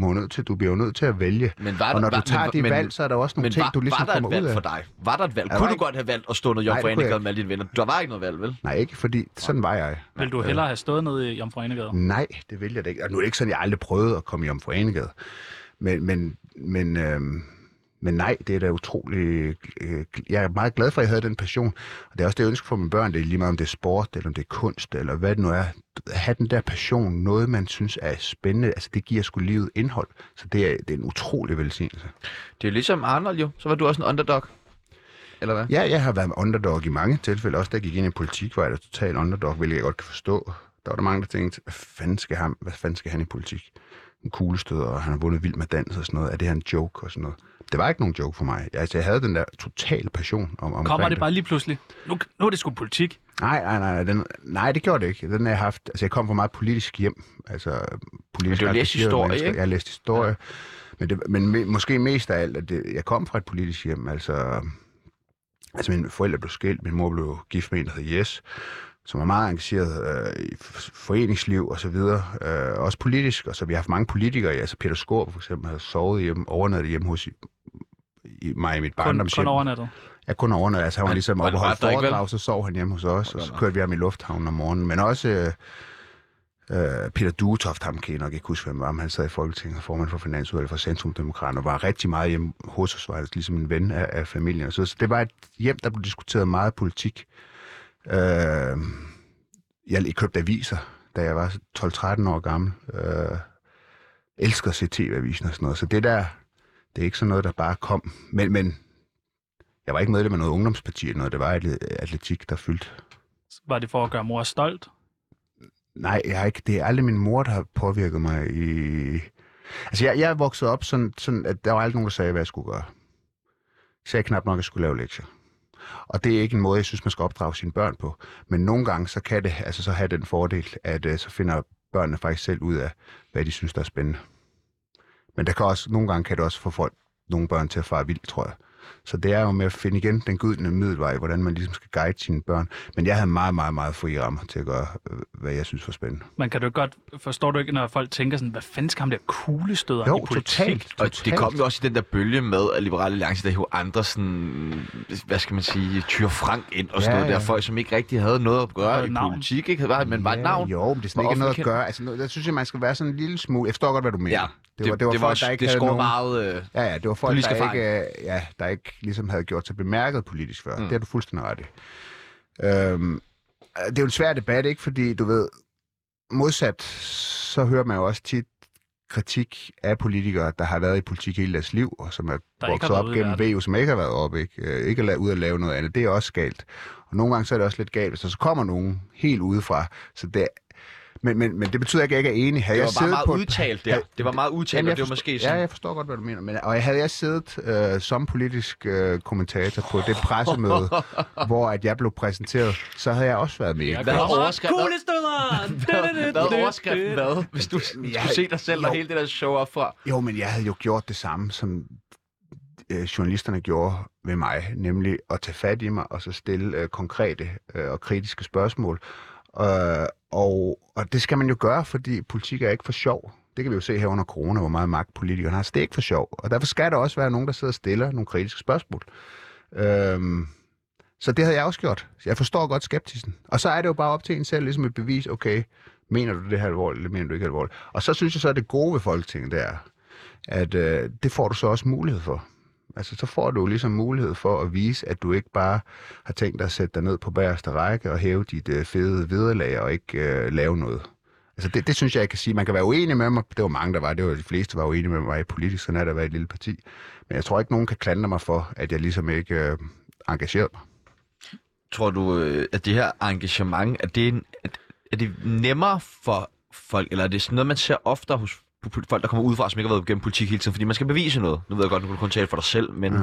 bliver jo nødt til at vælge. Men var der, og når du tager de valg, så er der også nogle ting, du ligesom kommer ud af. Men var der et valg for dig? Var der et valg? Kunne du godt have valgt at stå nede i Jomfru Enegade med alle dine venner? Der var ikke noget valg, vel? Nej, ikke, fordi sådan var jeg. Vil du hellere have stået nede i Jomfru Enegade? Nej, det ville jeg da ikke. Og nu er det ikke sådan, jeg aldrig prøvede at komme i Jomfru Enegade. Men nej, det er da utroligt... Jeg er meget glad for, at jeg havde den passion. Og det er også det, jeg ønsker for mine børn. Det er lige meget, om det er sport, eller om det er kunst, eller hvad det nu er. At have den der passion, noget man synes er spændende, altså det giver sgu livet indhold. Så det er en utrolig velsignelse. Det er ligesom Arnold jo. Så var du også en underdog, eller hvad? Ja, jeg har været underdog i mange tilfælde. Også da jeg gik ind i politik, var jeg da total underdog, hvilket jeg godt kan forstå. Der var der mange, der tænkte, hvad fanden skal han i politik? En kuglestød, og han har vundet Vild med Dans og sådan noget. Er det her en joke og sådan noget? Det var ikke nogen joke for mig. Altså, jeg havde den der totale passion om. Kommer det bare lige pludselig? Nu er det sgu politik. Nej, det gjorde det ikke. Den har jeg haft. Altså, jeg kom fra meget politisk hjem. Altså, politisk. Men du læste historie, ikke? Jeg læste historie. Ja. Men måske mest af alt, at jeg kom fra et politisk hjem. Altså, mine forældre blev skilt. Min mor blev gift med en, der hed Jes, som var meget engageret i foreningsliv og så videre, også politisk, og så vi har haft mange politikere, altså Peter Skår for eksempel, har sovet hjemme, overnattet hjemme hos mig i mit barndomshjem. Kun overnattet? Ja, kun overnattet, altså han var ligesom oppe og holdt foredrag, så sov han hjemme hos os, og så kørte vi ham i lufthavnen om morgenen, men også Peter Due Toft, ham kan jeg nok ikke huske, hvem var, men han sad i Folketinget, formand for Finansudvalget for Centrum Demokrat, og var rigtig meget hjemme hos os, var altså ligesom en ven af familien, og så det var et hjem, der blev diskuteret meget politik. Jeg købte aviser, da jeg var 12-13 år gammel. Elsker at se tv-avisen og sådan noget. Så det der, det er ikke sådan noget, der bare kom. Men jeg var ikke medlem af noget ungdomsparti eller noget. Det var atletik, der fyldte. Var det for at gøre mor stolt? Nej, jeg har ikke. Det er aldrig min mor, der har påvirket mig i... Altså, jeg voksede op sådan, at der var aldrig nogen, der sagde, hvad jeg skulle gøre. Så jeg knap nok, at jeg skulle lave lektier. Og det er ikke en måde, jeg synes, man skal opdrage sine børn på. Men nogle gange, så kan det altså så have den fordel, at så finder børnene faktisk selv ud af, hvad de synes, der er spændende. Men der kan også, nogle gange kan det også få nogle børn til at fare vildt, tror jeg. Så det er jo med at finde igen den gyldne middelvej, hvordan man ligesom skal guide sine børn. Men jeg havde meget fri rammer til at gøre, hvad jeg synes var spændende. Men kan du godt, forstår du ikke, når folk tænker sådan, hvad fanden skal ham der kuglestøder i politik? Totalt. Og det kom jo også i den der bølge med, at Liberale Alliance, der jo andre sådan, hvad skal man sige, Thyre Frank ind og sådan noget der, folk som ikke rigtig havde noget at gøre i politik, ikke? Men var et navn? Jo, men det er ikke noget at gøre. Altså, der synes jeg, man skal være sådan en lille smule, jeg forstår godt, hvad du mener. Ja. Det var folk, der ikke ligesom havde gjort sig bemærket politisk før. Det er du fuldstændig ret i. Det er jo en svær debat, ikke? Fordi, du ved, modsat, så hører man jo også tit kritik af politikere, der har været i politik hele deres liv, og som er vokset op gennem VU, som ikke har været oppe, ikke? Ikke er ud at lave noget andet. Det er også galt. Og nogle gange så er det også lidt galt, hvis der så kommer nogen helt udefra. Så det Men det betyder ikke, at jeg ikke er enig. Havde det var bare meget på udtalt der. Det var meget udtalt, og det var måske sådan... Ja, jeg forstår godt, hvad du mener. Men, og havde jeg siddet som politisk kommentator på det pressemøde, hvor at jeg blev præsenteret, så havde jeg også været med. Hvad har overskriften været, hvis du skulle se dig selv og hele det der show op fra? Jo, men jeg havde jo gjort det samme, som journalisterne gjorde ved mig, nemlig at tage fat i mig og så stille konkrete og kritiske spørgsmål. Og det skal man jo gøre, fordi politik er ikke for sjov. Det kan vi jo se her under corona, hvor meget magt politikerne har. Så det er ikke for sjov. Og derfor skal der også være nogen, der sidder og stiller nogle kritiske spørgsmål. Så det havde jeg også gjort. Jeg forstår godt skeptisen. Og så er det jo bare op til en selv, ligesom et bevis, okay, mener du det her alvorligt, eller mener du ikke alvorligt? Og så synes jeg så, at det gode ved Folketinget, det er, at det får du så også mulighed for. Altså, så får du ligesom mulighed for at vise, at du ikke bare har tænkt dig at sætte dig ned på bagerste række og hæve dit fede vederlag og ikke lave noget. Altså, det synes jeg, jeg kan sige. Man kan være uenig med mig. Det var mange, der var. Det var de fleste, der var uenige med mig i politisk. Sådan er der været et lille parti. Men jeg tror ikke, nogen kan klandre mig for, at jeg ligesom ikke engagerede mig. Tror du, at det her engagement, er det nemmere for folk, eller er det sådan noget, man ser oftere hos folk, der kommer udefra, som ikke har været gennem politik hele tiden, fordi man skal bevise noget? Nu ved jeg godt, nu kan du kun tale for dig selv, men... Ja.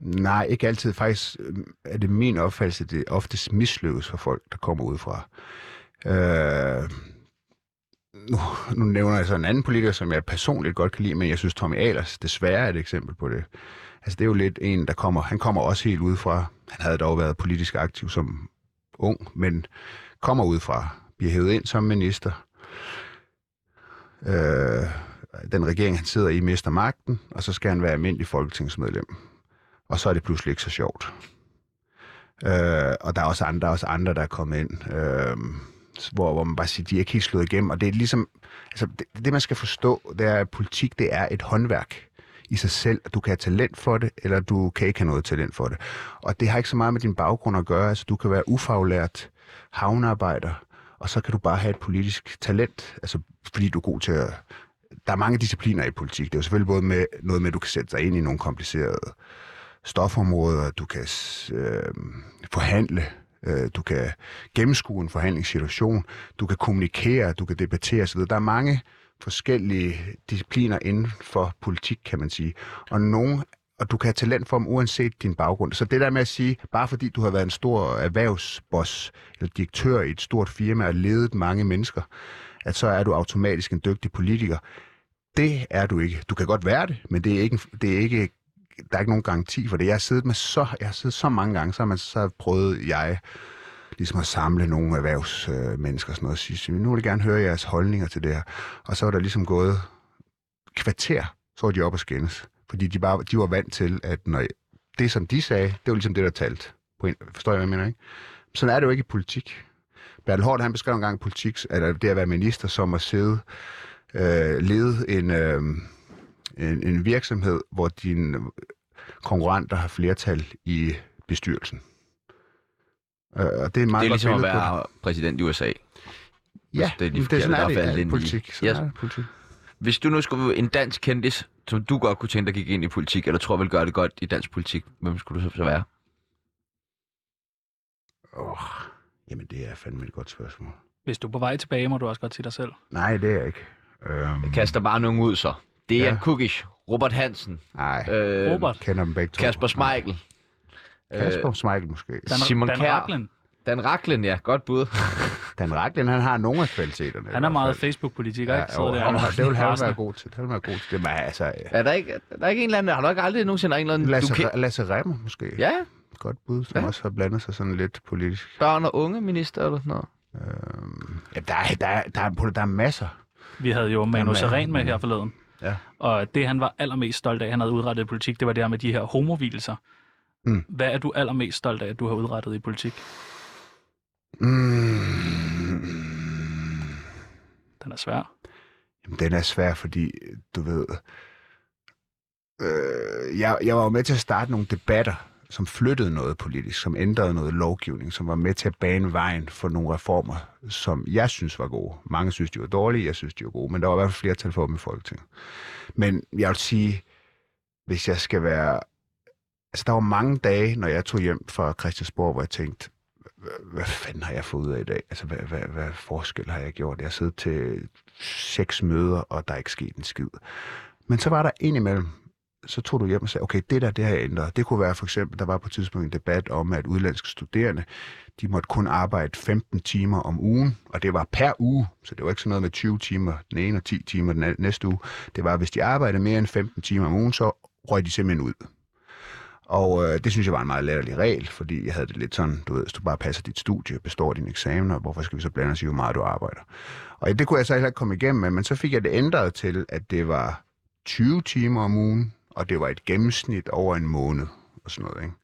Nej, ikke altid. Faktisk er det min opfattelse, at det oftest mislykkes for folk, der kommer udefra. Nu nævner jeg så en anden politiker, som jeg personligt godt kan lide, men jeg synes Tommy Ahlers desværre er et eksempel på det. Altså, det er jo lidt en, der kommer... Han kommer også helt udefra. Han havde dog været politisk aktiv som ung, men kommer udefra, bliver hævet ind som minister... Den regering, han sidder i, mister magten, og så skal han være almindelig folketingsmedlem. Og så er det pludselig ikke så sjovt. Og der er også andre, der er kommet ind, hvor man bare siger, de er ikke helt slået igennem. Og det er ligesom, altså, det man skal forstå, det er, at politik, det er et håndværk i sig selv. Du kan have talent for det, eller du kan ikke have noget talent for det. Og det har ikke så meget med din baggrund at gøre. Altså, du kan være ufaglært havnearbejder, og så kan du bare have et politisk talent, altså fordi du er god til at... Der er mange discipliner i politik. Det er jo selvfølgelig både med, noget med, at du kan sætte dig ind i nogle komplicerede stofområder, du kan forhandle, du kan gennemskue en forhandlingssituation, du kan kommunikere, du kan debattere osv. Der er mange forskellige discipliner inden for politik, kan man sige. Og du kan have talent for dem, uanset din baggrund. Så det der med at sige, bare fordi du har været en stor erhvervsboss eller direktør i et stort firma og ledet mange mennesker, at så er du automatisk en dygtig politiker. Det er du ikke. Du kan godt være det, men der er ikke nogen garanti for det. Jeg har siddet så mange gange, så prøvede jeg ligesom at samle nogle erhvervsmennesker og sådan noget, og sige, nu vil jeg gerne høre jeres holdninger til det her. Og så var der ligesom gået kvarter, så var de op og skændes. Fordi de var vant til, at når det, som de sagde, det var ligesom det, der talte. Forstår jeg, hvad jeg mener, ikke? Sådan er det jo ikke i politik. Bertel Hort, han beskrev engang politik, eller det at være minister, som at sidde, lede en virksomhed, hvor dine konkurrenter har flertal i bestyrelsen. Og det er meget ligesom at være præsident i USA. Ja, det er politik. Hvis du nu skulle en dansk kendis, som du godt kunne tænke dig gik ind i politik, eller tror vil gøre det godt i dansk politik, hvem skulle du så være? Jamen det er fandme et godt spørgsmål. Hvis du er på vej tilbage, må du også godt sige dig selv. Nej, det er jeg ikke. Jeg kaster bare nogen ud så. Dejan Kucic, Robert Hansen. Nej, kender dem begge to. Kasper Schmeichel. Kasper Schmeichel måske. Simon Kjær. Dan Raklen, ja. Godt bud. Dan Raklen, han har nogle af kvaliteterne. Han er meget Facebook-politiker, ikke? Ja, det vil han være god til. Det var altså... Ja. Der er ikke en eller anden... Har du ikke aldrig nogensinde en eller anden... Lasse Remmer, måske. Ja. Godt bud, som også har blandet sig sådan lidt politisk. Børn og unge minister, eller sådan noget? Ja, der er masser. Vi havde jo Manu Seren med her forleden. Ja. Og det, han var allermest stolt af, han havde udrettet i politik, det var det her med de her homovilser. Mm. Hvad er du allermest stolt af, at du har udrettet i politik? Den er svær. Jamen, den er svær, fordi du ved, jeg var jo med til at starte nogle debatter, som flyttede noget politisk, som ændrede noget lovgivning, som var med til at bane vejen for nogle reformer, som jeg synes var gode. Mange synes, de var dårlige, jeg synes, de var gode, men der var i hvert fald flertal for dem i Folketinget. Men jeg vil sige, hvis jeg skal være... Altså, der var mange dage, når jeg tog hjem fra Christiansborg, hvor jeg tænkte, hvad fanden har jeg fået ud af i dag? Altså, hvad forskel har jeg gjort? Jeg har siddet til 6 møder, og der er ikke sket en skid. Men så var der indimellem, så tog du hjem og sagde, okay, det har jeg ændret. Det kunne være for eksempel, der var på et tidspunkt en debat om, at udenlandske studerende, de måtte kun arbejde 15 timer om ugen, og det var per uge, så det var ikke sådan noget med 20 timer den ene og 10 timer den næste uge. Det var, hvis de arbejdede mere end 15 timer om ugen, så røg de simpelthen ud. Og det synes jeg var en meget latterlig regel, fordi jeg havde det lidt sådan, du ved, hvis du bare passer dit studie, består dine eksamener, hvorfor skal vi så blande os i, hvor meget du arbejder? Og det kunne jeg så ikke komme igennem med, men så fik jeg det ændret til, at det var 20 timer om ugen, og det var et gennemsnit over en måned og sådan noget, ikke?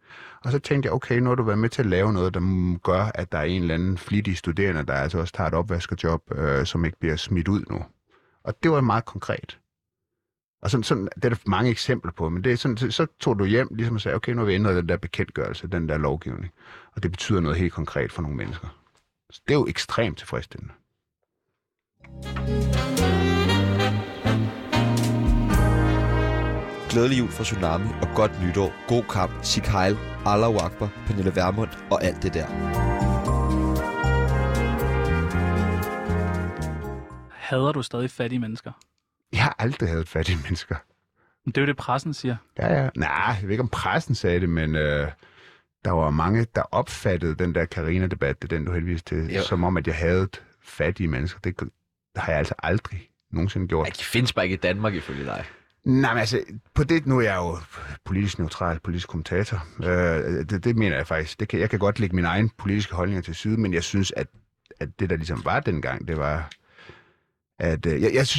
Og så tænkte jeg, okay, nu har du været med til at lave noget, der gør, at der er en eller anden flittig studerende, der altså også tager et opvaskerjob, som ikke bliver smidt ud nu. Og det var meget konkret. Og sådan, det er der mange eksempler på, men det er sådan, så tog du hjem ligesom og sagde, okay, nu har vi ændret den der bekendtgørelse, den der lovgivning, og det betyder noget helt konkret for nogle mennesker. Så det er jo ekstremt tilfredsstillende. Glædelig jul fra Tsunami, og godt nytår. God kamp, Sig Heil, Allahu Akbar, Pernille Vermund og alt det der. Hader du stadig fattige mennesker? Jeg har aldrig hadet fattige mennesker. Men det er jo det, pressen siger. Ja. Nej, jeg ved ikke, om pressen sagde det, men der var mange, der opfattede den der Carina-debat, det er den, du henviste til, jo, som om, at jeg hadede fattige mennesker. Det har jeg altså aldrig nogensinde gjort. Det findes bare ikke i Danmark, ifølge dig. Nej, men altså, på det, nu er jeg jo politisk neutral, politisk kommentator. Det mener jeg faktisk. Jeg kan godt lægge mine egne politiske holdninger til side, men jeg synes, at det, der ligesom var dengang, det var... At,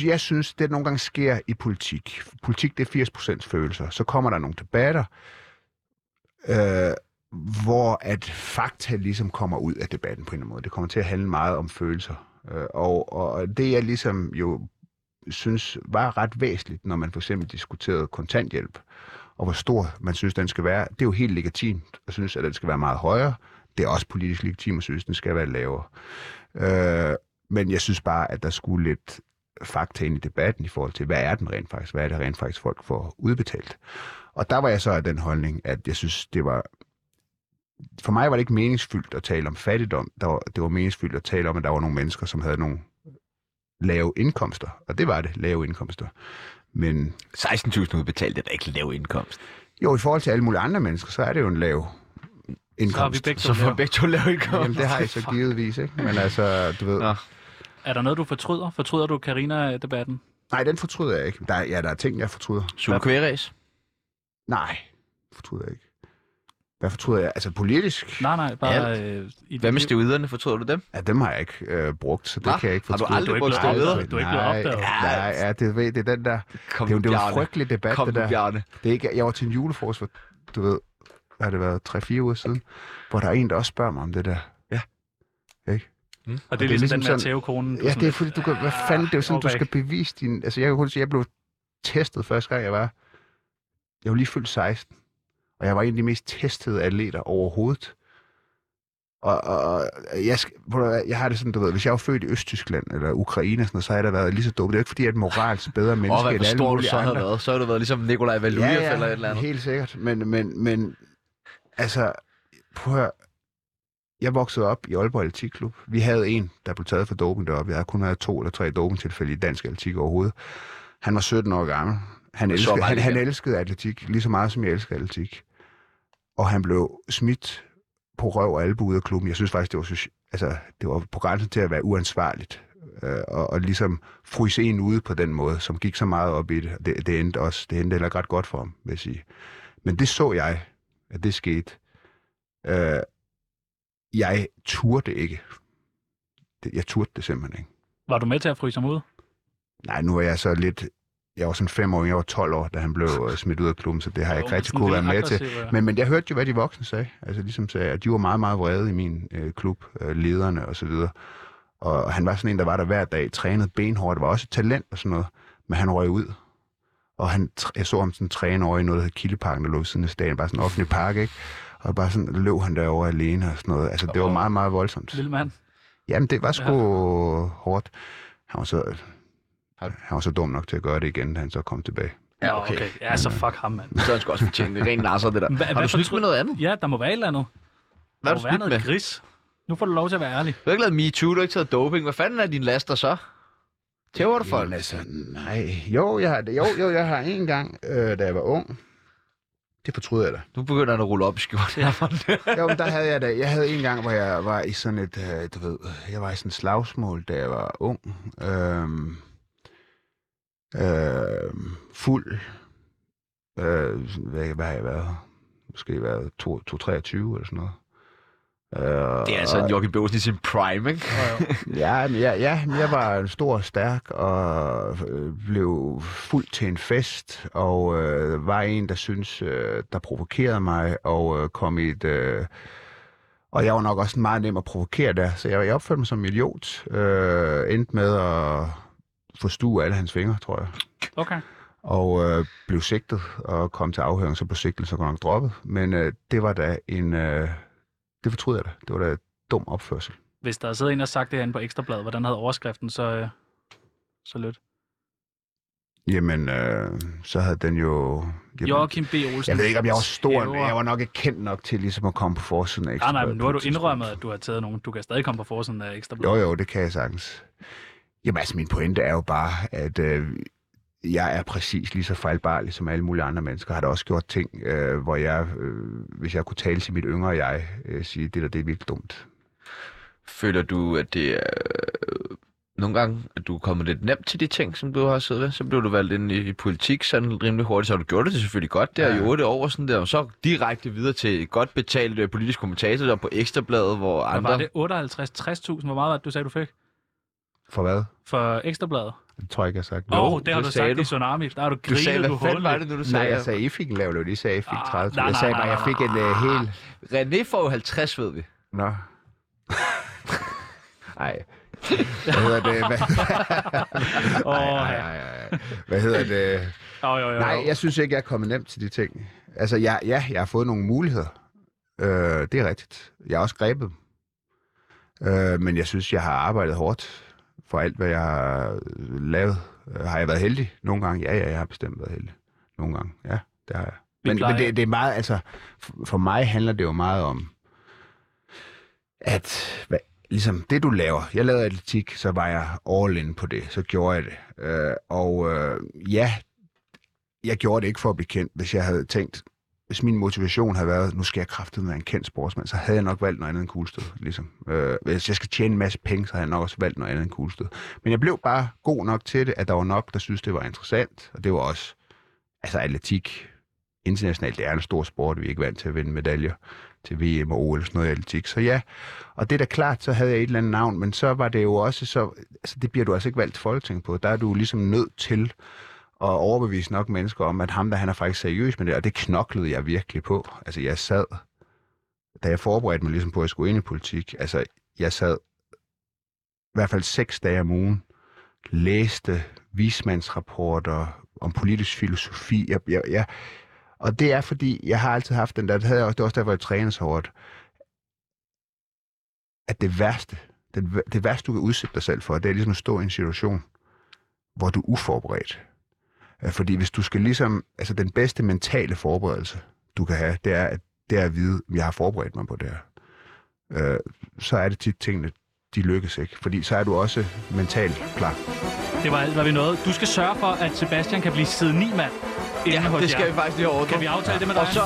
jeg synes, det nogle gange sker i politik. Politik, det er 80% følelser. Så kommer der nogle debatter, hvor at fakta ligesom kommer ud af debatten på en eller anden måde. Det kommer til at handle meget om følelser. Og det, jeg ligesom jo synes var ret væsentligt, når man for eksempel diskuterede kontanthjælp, og hvor stor man synes, den skal være, det er jo helt legitimt at synes, at den skal være meget højere. Det er også politisk legitimt at synes, den skal være lavere. Men jeg synes bare, at der skulle lidt fakta ind i debatten i forhold til, hvad er den rent faktisk? Hvad er det rent faktisk, folk får udbetalt? Og der var jeg så af den holdning, at jeg synes, det var... For mig var det ikke meningsfyldt at tale om fattigdom. Det var meningsfyldt at tale om, at der var nogle mennesker, som havde nogle lave indkomster. Og det var det, lave indkomster. Men 16.000 udbetalte, der ikke lave indkomst. Jo, i forhold til alle mulige andre mennesker, så er det jo en lav... indkomst. Så får vi begge to lave indkomst. Jamen, det har jeg så givetvis, ikke? Men altså, du ved... Nå. Er der noget, du fortryder? Fortryder du Carina-debatten? Nej, den fortryder jeg ikke. Der er ting, jeg fortryder. Sulqueres? Nej, fortryder jeg ikke. Hvad fortryder jeg? Altså politisk? Nej, bare... Hvad med steroiderne? Fortryder du dem? Ja, dem har jeg ikke brugt, så det kan jeg ikke fortryde. Har du aldrig brugt steroider? Du er ikke blevet opdaget? Nej, det er den der... Det var en frygtelig debat, det der. Jeg var til en juleforsvar, hvor du ved... har det været 3-4 uger siden, hvor der er en, der også spørger mig om det der. Ja. Ikke? Mm. Og det er ligesom den der tævekonen. Ja, det er fordi, du kan... Hvad fanden, det er jo sådan, okay, du skal bevise din... Altså, jeg kan kun sige, jeg blev testet første gang, jeg var lige fyldt 16, og jeg var en af de mest testede atleter overhovedet. Og jeg har det sådan, du ved, hvis jeg var født i Østtyskland eller Ukraine, sådan, så har jeg da været lige så dumt. Det er jo ikke, fordi jeg er et moralsk bedre menneske end alle mulige andre. Hvor stor du så har været. Så har du været ligesom Nikolaj Valujev eller et eller andet. Helt sikkert. Men altså, prøv at høre. Jeg voksede op i Aalborg Atletikklub. Vi havde en, der blev taget for doping deroppe. Jeg havde kun haft 2 eller 3 dopingtilfælde i dansk atletik overhovedet. Han var 17 år gammel. Han elskede atletik lige så meget, som jeg elskede atletik. Og han blev smidt på røv og albu ud af klubben. Jeg synes faktisk, det var på grænsen til at være uansvarligt. Og ligesom fryse en ude på den måde, som gik så meget op i det. Det endte heller ikke ret godt for ham, vil jeg sige. Men det så jeg, at det skete. Jeg turde ikke. Jeg turde det simpelthen ikke. Var du med til at fryse ham ud? Nej, nu er jeg så lidt... Jeg var sådan 5 år, jeg var 12 år, da han blev smidt ud af klubben, så det har jeg ikke rigtig kunne være med til. Men jeg hørte jo, hvad de voksne sagde. Altså ligesom sagde, at de var meget, meget vrede i min klub, lederne og så videre. Og han var sådan en, der var der hver dag, trænede benhårdt, var også talent og sådan noget, men han røg ud. Og jeg så ham sådan træne over i noget, der hed Kildeparken, der lå siden af staden, bare sådan en offentlig park, ikke? Og bare sådan løb han derovre alene og sådan noget. Altså det var meget, meget voldsomt. Lille mand. Jamen det var sgu hårdt. Han var så dum nok til at gøre det igen, da han så kom tilbage. Ja, okay. Ja, så fuck ham, mand. Så han skulle også fortjene det. Ren nasser, det der. Har du snydt med noget andet? Ja, der må være et eller andet. Hvad har du snydt med? Gris. Nu får du lov til at være ærlig. Du har ikke lavet MeToo, du har ikke taget doping. Hvad fanden er din laster så? Tæver du folk? Altså, nej. Jo, jeg har en gang, da jeg var ung. Det fortryder jeg da. Du begynder at rulle op i skjorten. Jo, men der havde jeg da. Jeg havde en gang, hvor jeg var i sådan et, du ved, jeg var i sådan et slagsmål, da jeg var ung. Fuld. Hvad har jeg været? Måske været 23 eller sådan noget. Det er altså en Joachim B. Olsen i sin prime, ikke? Ja, men jeg var en stor, stærk og blev fuld til en fest, og var en, der synes, der provokerede mig, og kom i et... og jeg var nok også meget nem at provokere der, så jeg opførte mig som en idiot. Endte med at forstue alle hans fingre, tror jeg. Okay. Og blev sigtet og kom til afhøring, så blev sigtelsen godt nok droppet. Men det var da en... det fortryder jeg da. Det var da dum opførsel. Hvis der havde siddet en og sagt det herinde på Ekstrabladet, hvordan havde overskriften så lødt? Jamen, så havde den jo... Joachim B. Olsen. Jeg ved ikke, om jeg var stor, men jeg var nok ikke kendt nok til ligesom at komme på forsiden af Ekstrabladet. Nej, men nu har du indrømmet, at du har taget nogen. Du kan stadig komme på forsiden af Ekstrabladet. Jo, det kan jeg sagtens. Jamen altså, min pointe er jo bare, at... jeg er præcis lige så fejlbarlig som alle mulige andre mennesker. Har da også gjort ting, hvor jeg, hvis jeg kunne tale til mit yngre jeg, sige, det er virkelig dumt. Føler du, at det er nogle gange, at du kommer lidt nemt til de ting, som du har siddet ved? Så blev du valgt ind i politik sådan rimelig hurtigt, så du gjorde det selvfølgelig godt der i 8 år, sådan der, og så direkte videre til et godt betalt politisk kommentator der på Ekstrabladet, hvor andre... Hvad var det? 58-60.000? Hvor meget var det, du sagde, du fik? For hvad? For Ekstrabladet. Det tror jeg ikke, jeg har sagt. Det har du sagt i Tsunami. Der har du grinet, du holdt. Hvad var det nu, du sagde? Nej, jeg sagde, I fik en lav løn. I sagde, I fik 30. Jeg sagde bare, jeg fik en hel... René får jo 50, ved vi. Nå. Ej. Hvad hedder det? Hvad hedder det? Nej, jeg synes ikke, jeg er kommet nemt til de ting. Altså, jeg har fået nogle muligheder. Det er rigtigt. Jeg har også grebet dem. Men jeg synes, jeg har arbejdet hårdt. For alt, hvad jeg har lavet, har jeg været heldig nogle gange. Ja, jeg har bestemt været heldig nogle gange. Ja, det har jeg. Men det er meget, altså, for mig handler det jo meget om, at ligesom det, du laver. Jeg lavede atletik, så var jeg all in på det. Så gjorde jeg det. Jeg gjorde det ikke for at blive kendt, hvis jeg havde tænkt, hvis min motivation havde været, nu skal jeg kraftedeme være en kendt sportsmand, så havde jeg nok valgt noget andet end Kuglestød, ligesom. Hvis jeg skal tjene en masse penge, så havde jeg nok også valgt noget andet end Kuglestød. Men jeg blev bare god nok til det, at der var nok, der synes det var interessant, og det var også, altså atletik internationalt, det er en stor sport, vi er ikke vant til at vinde medaljer til VM og OL, eller sådan noget atletik, så ja. Og det er da klart, så havde jeg et eller andet navn, men så var det jo også så, altså det bliver du altså ikke valgt til Folketinget på, der er du ligesom nødt til og overbevise nok mennesker om, at ham der, han er faktisk seriøs med det, og det knoklede jeg virkelig på. Altså, jeg sad, da jeg forberedte mig ligesom på, at jeg skulle ind i politik, altså, jeg sad i hvert fald 6 dage om ugen, læste vismandsrapporter om politisk filosofi, og det er fordi, jeg har altid haft den der, det er også derfor, jeg træner så hårdt, at det værste, du kan udsætte dig selv for, det er ligesom at stå i en situation, hvor du er uforberedt. Fordi hvis du skal ligesom, altså den bedste mentale forberedelse, du kan have, det er at vide, at jeg har forberedt mig på det her. Så er det tit tingene, de lykkes ikke, fordi så er du også mentalt klar. Det var alt, hvad vi nåede. Du skal sørge for, at Sebastian kan blive side 9 mand. Ja, det skal vi faktisk lige overordne. Kan vi aftale det med dig? Og så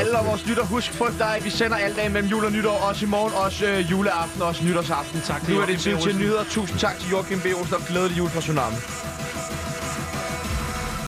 alle af vores lytter, husk for dig, vi sender alle dage mellem jul og nytår, også i morgen, også juleaften, også nytårsaften. Tak til Joachim B. Olsen. Nu er det tid til nyheder. Tusind tak til Joachim B. Olsen og glædelig jul fra Tsunami.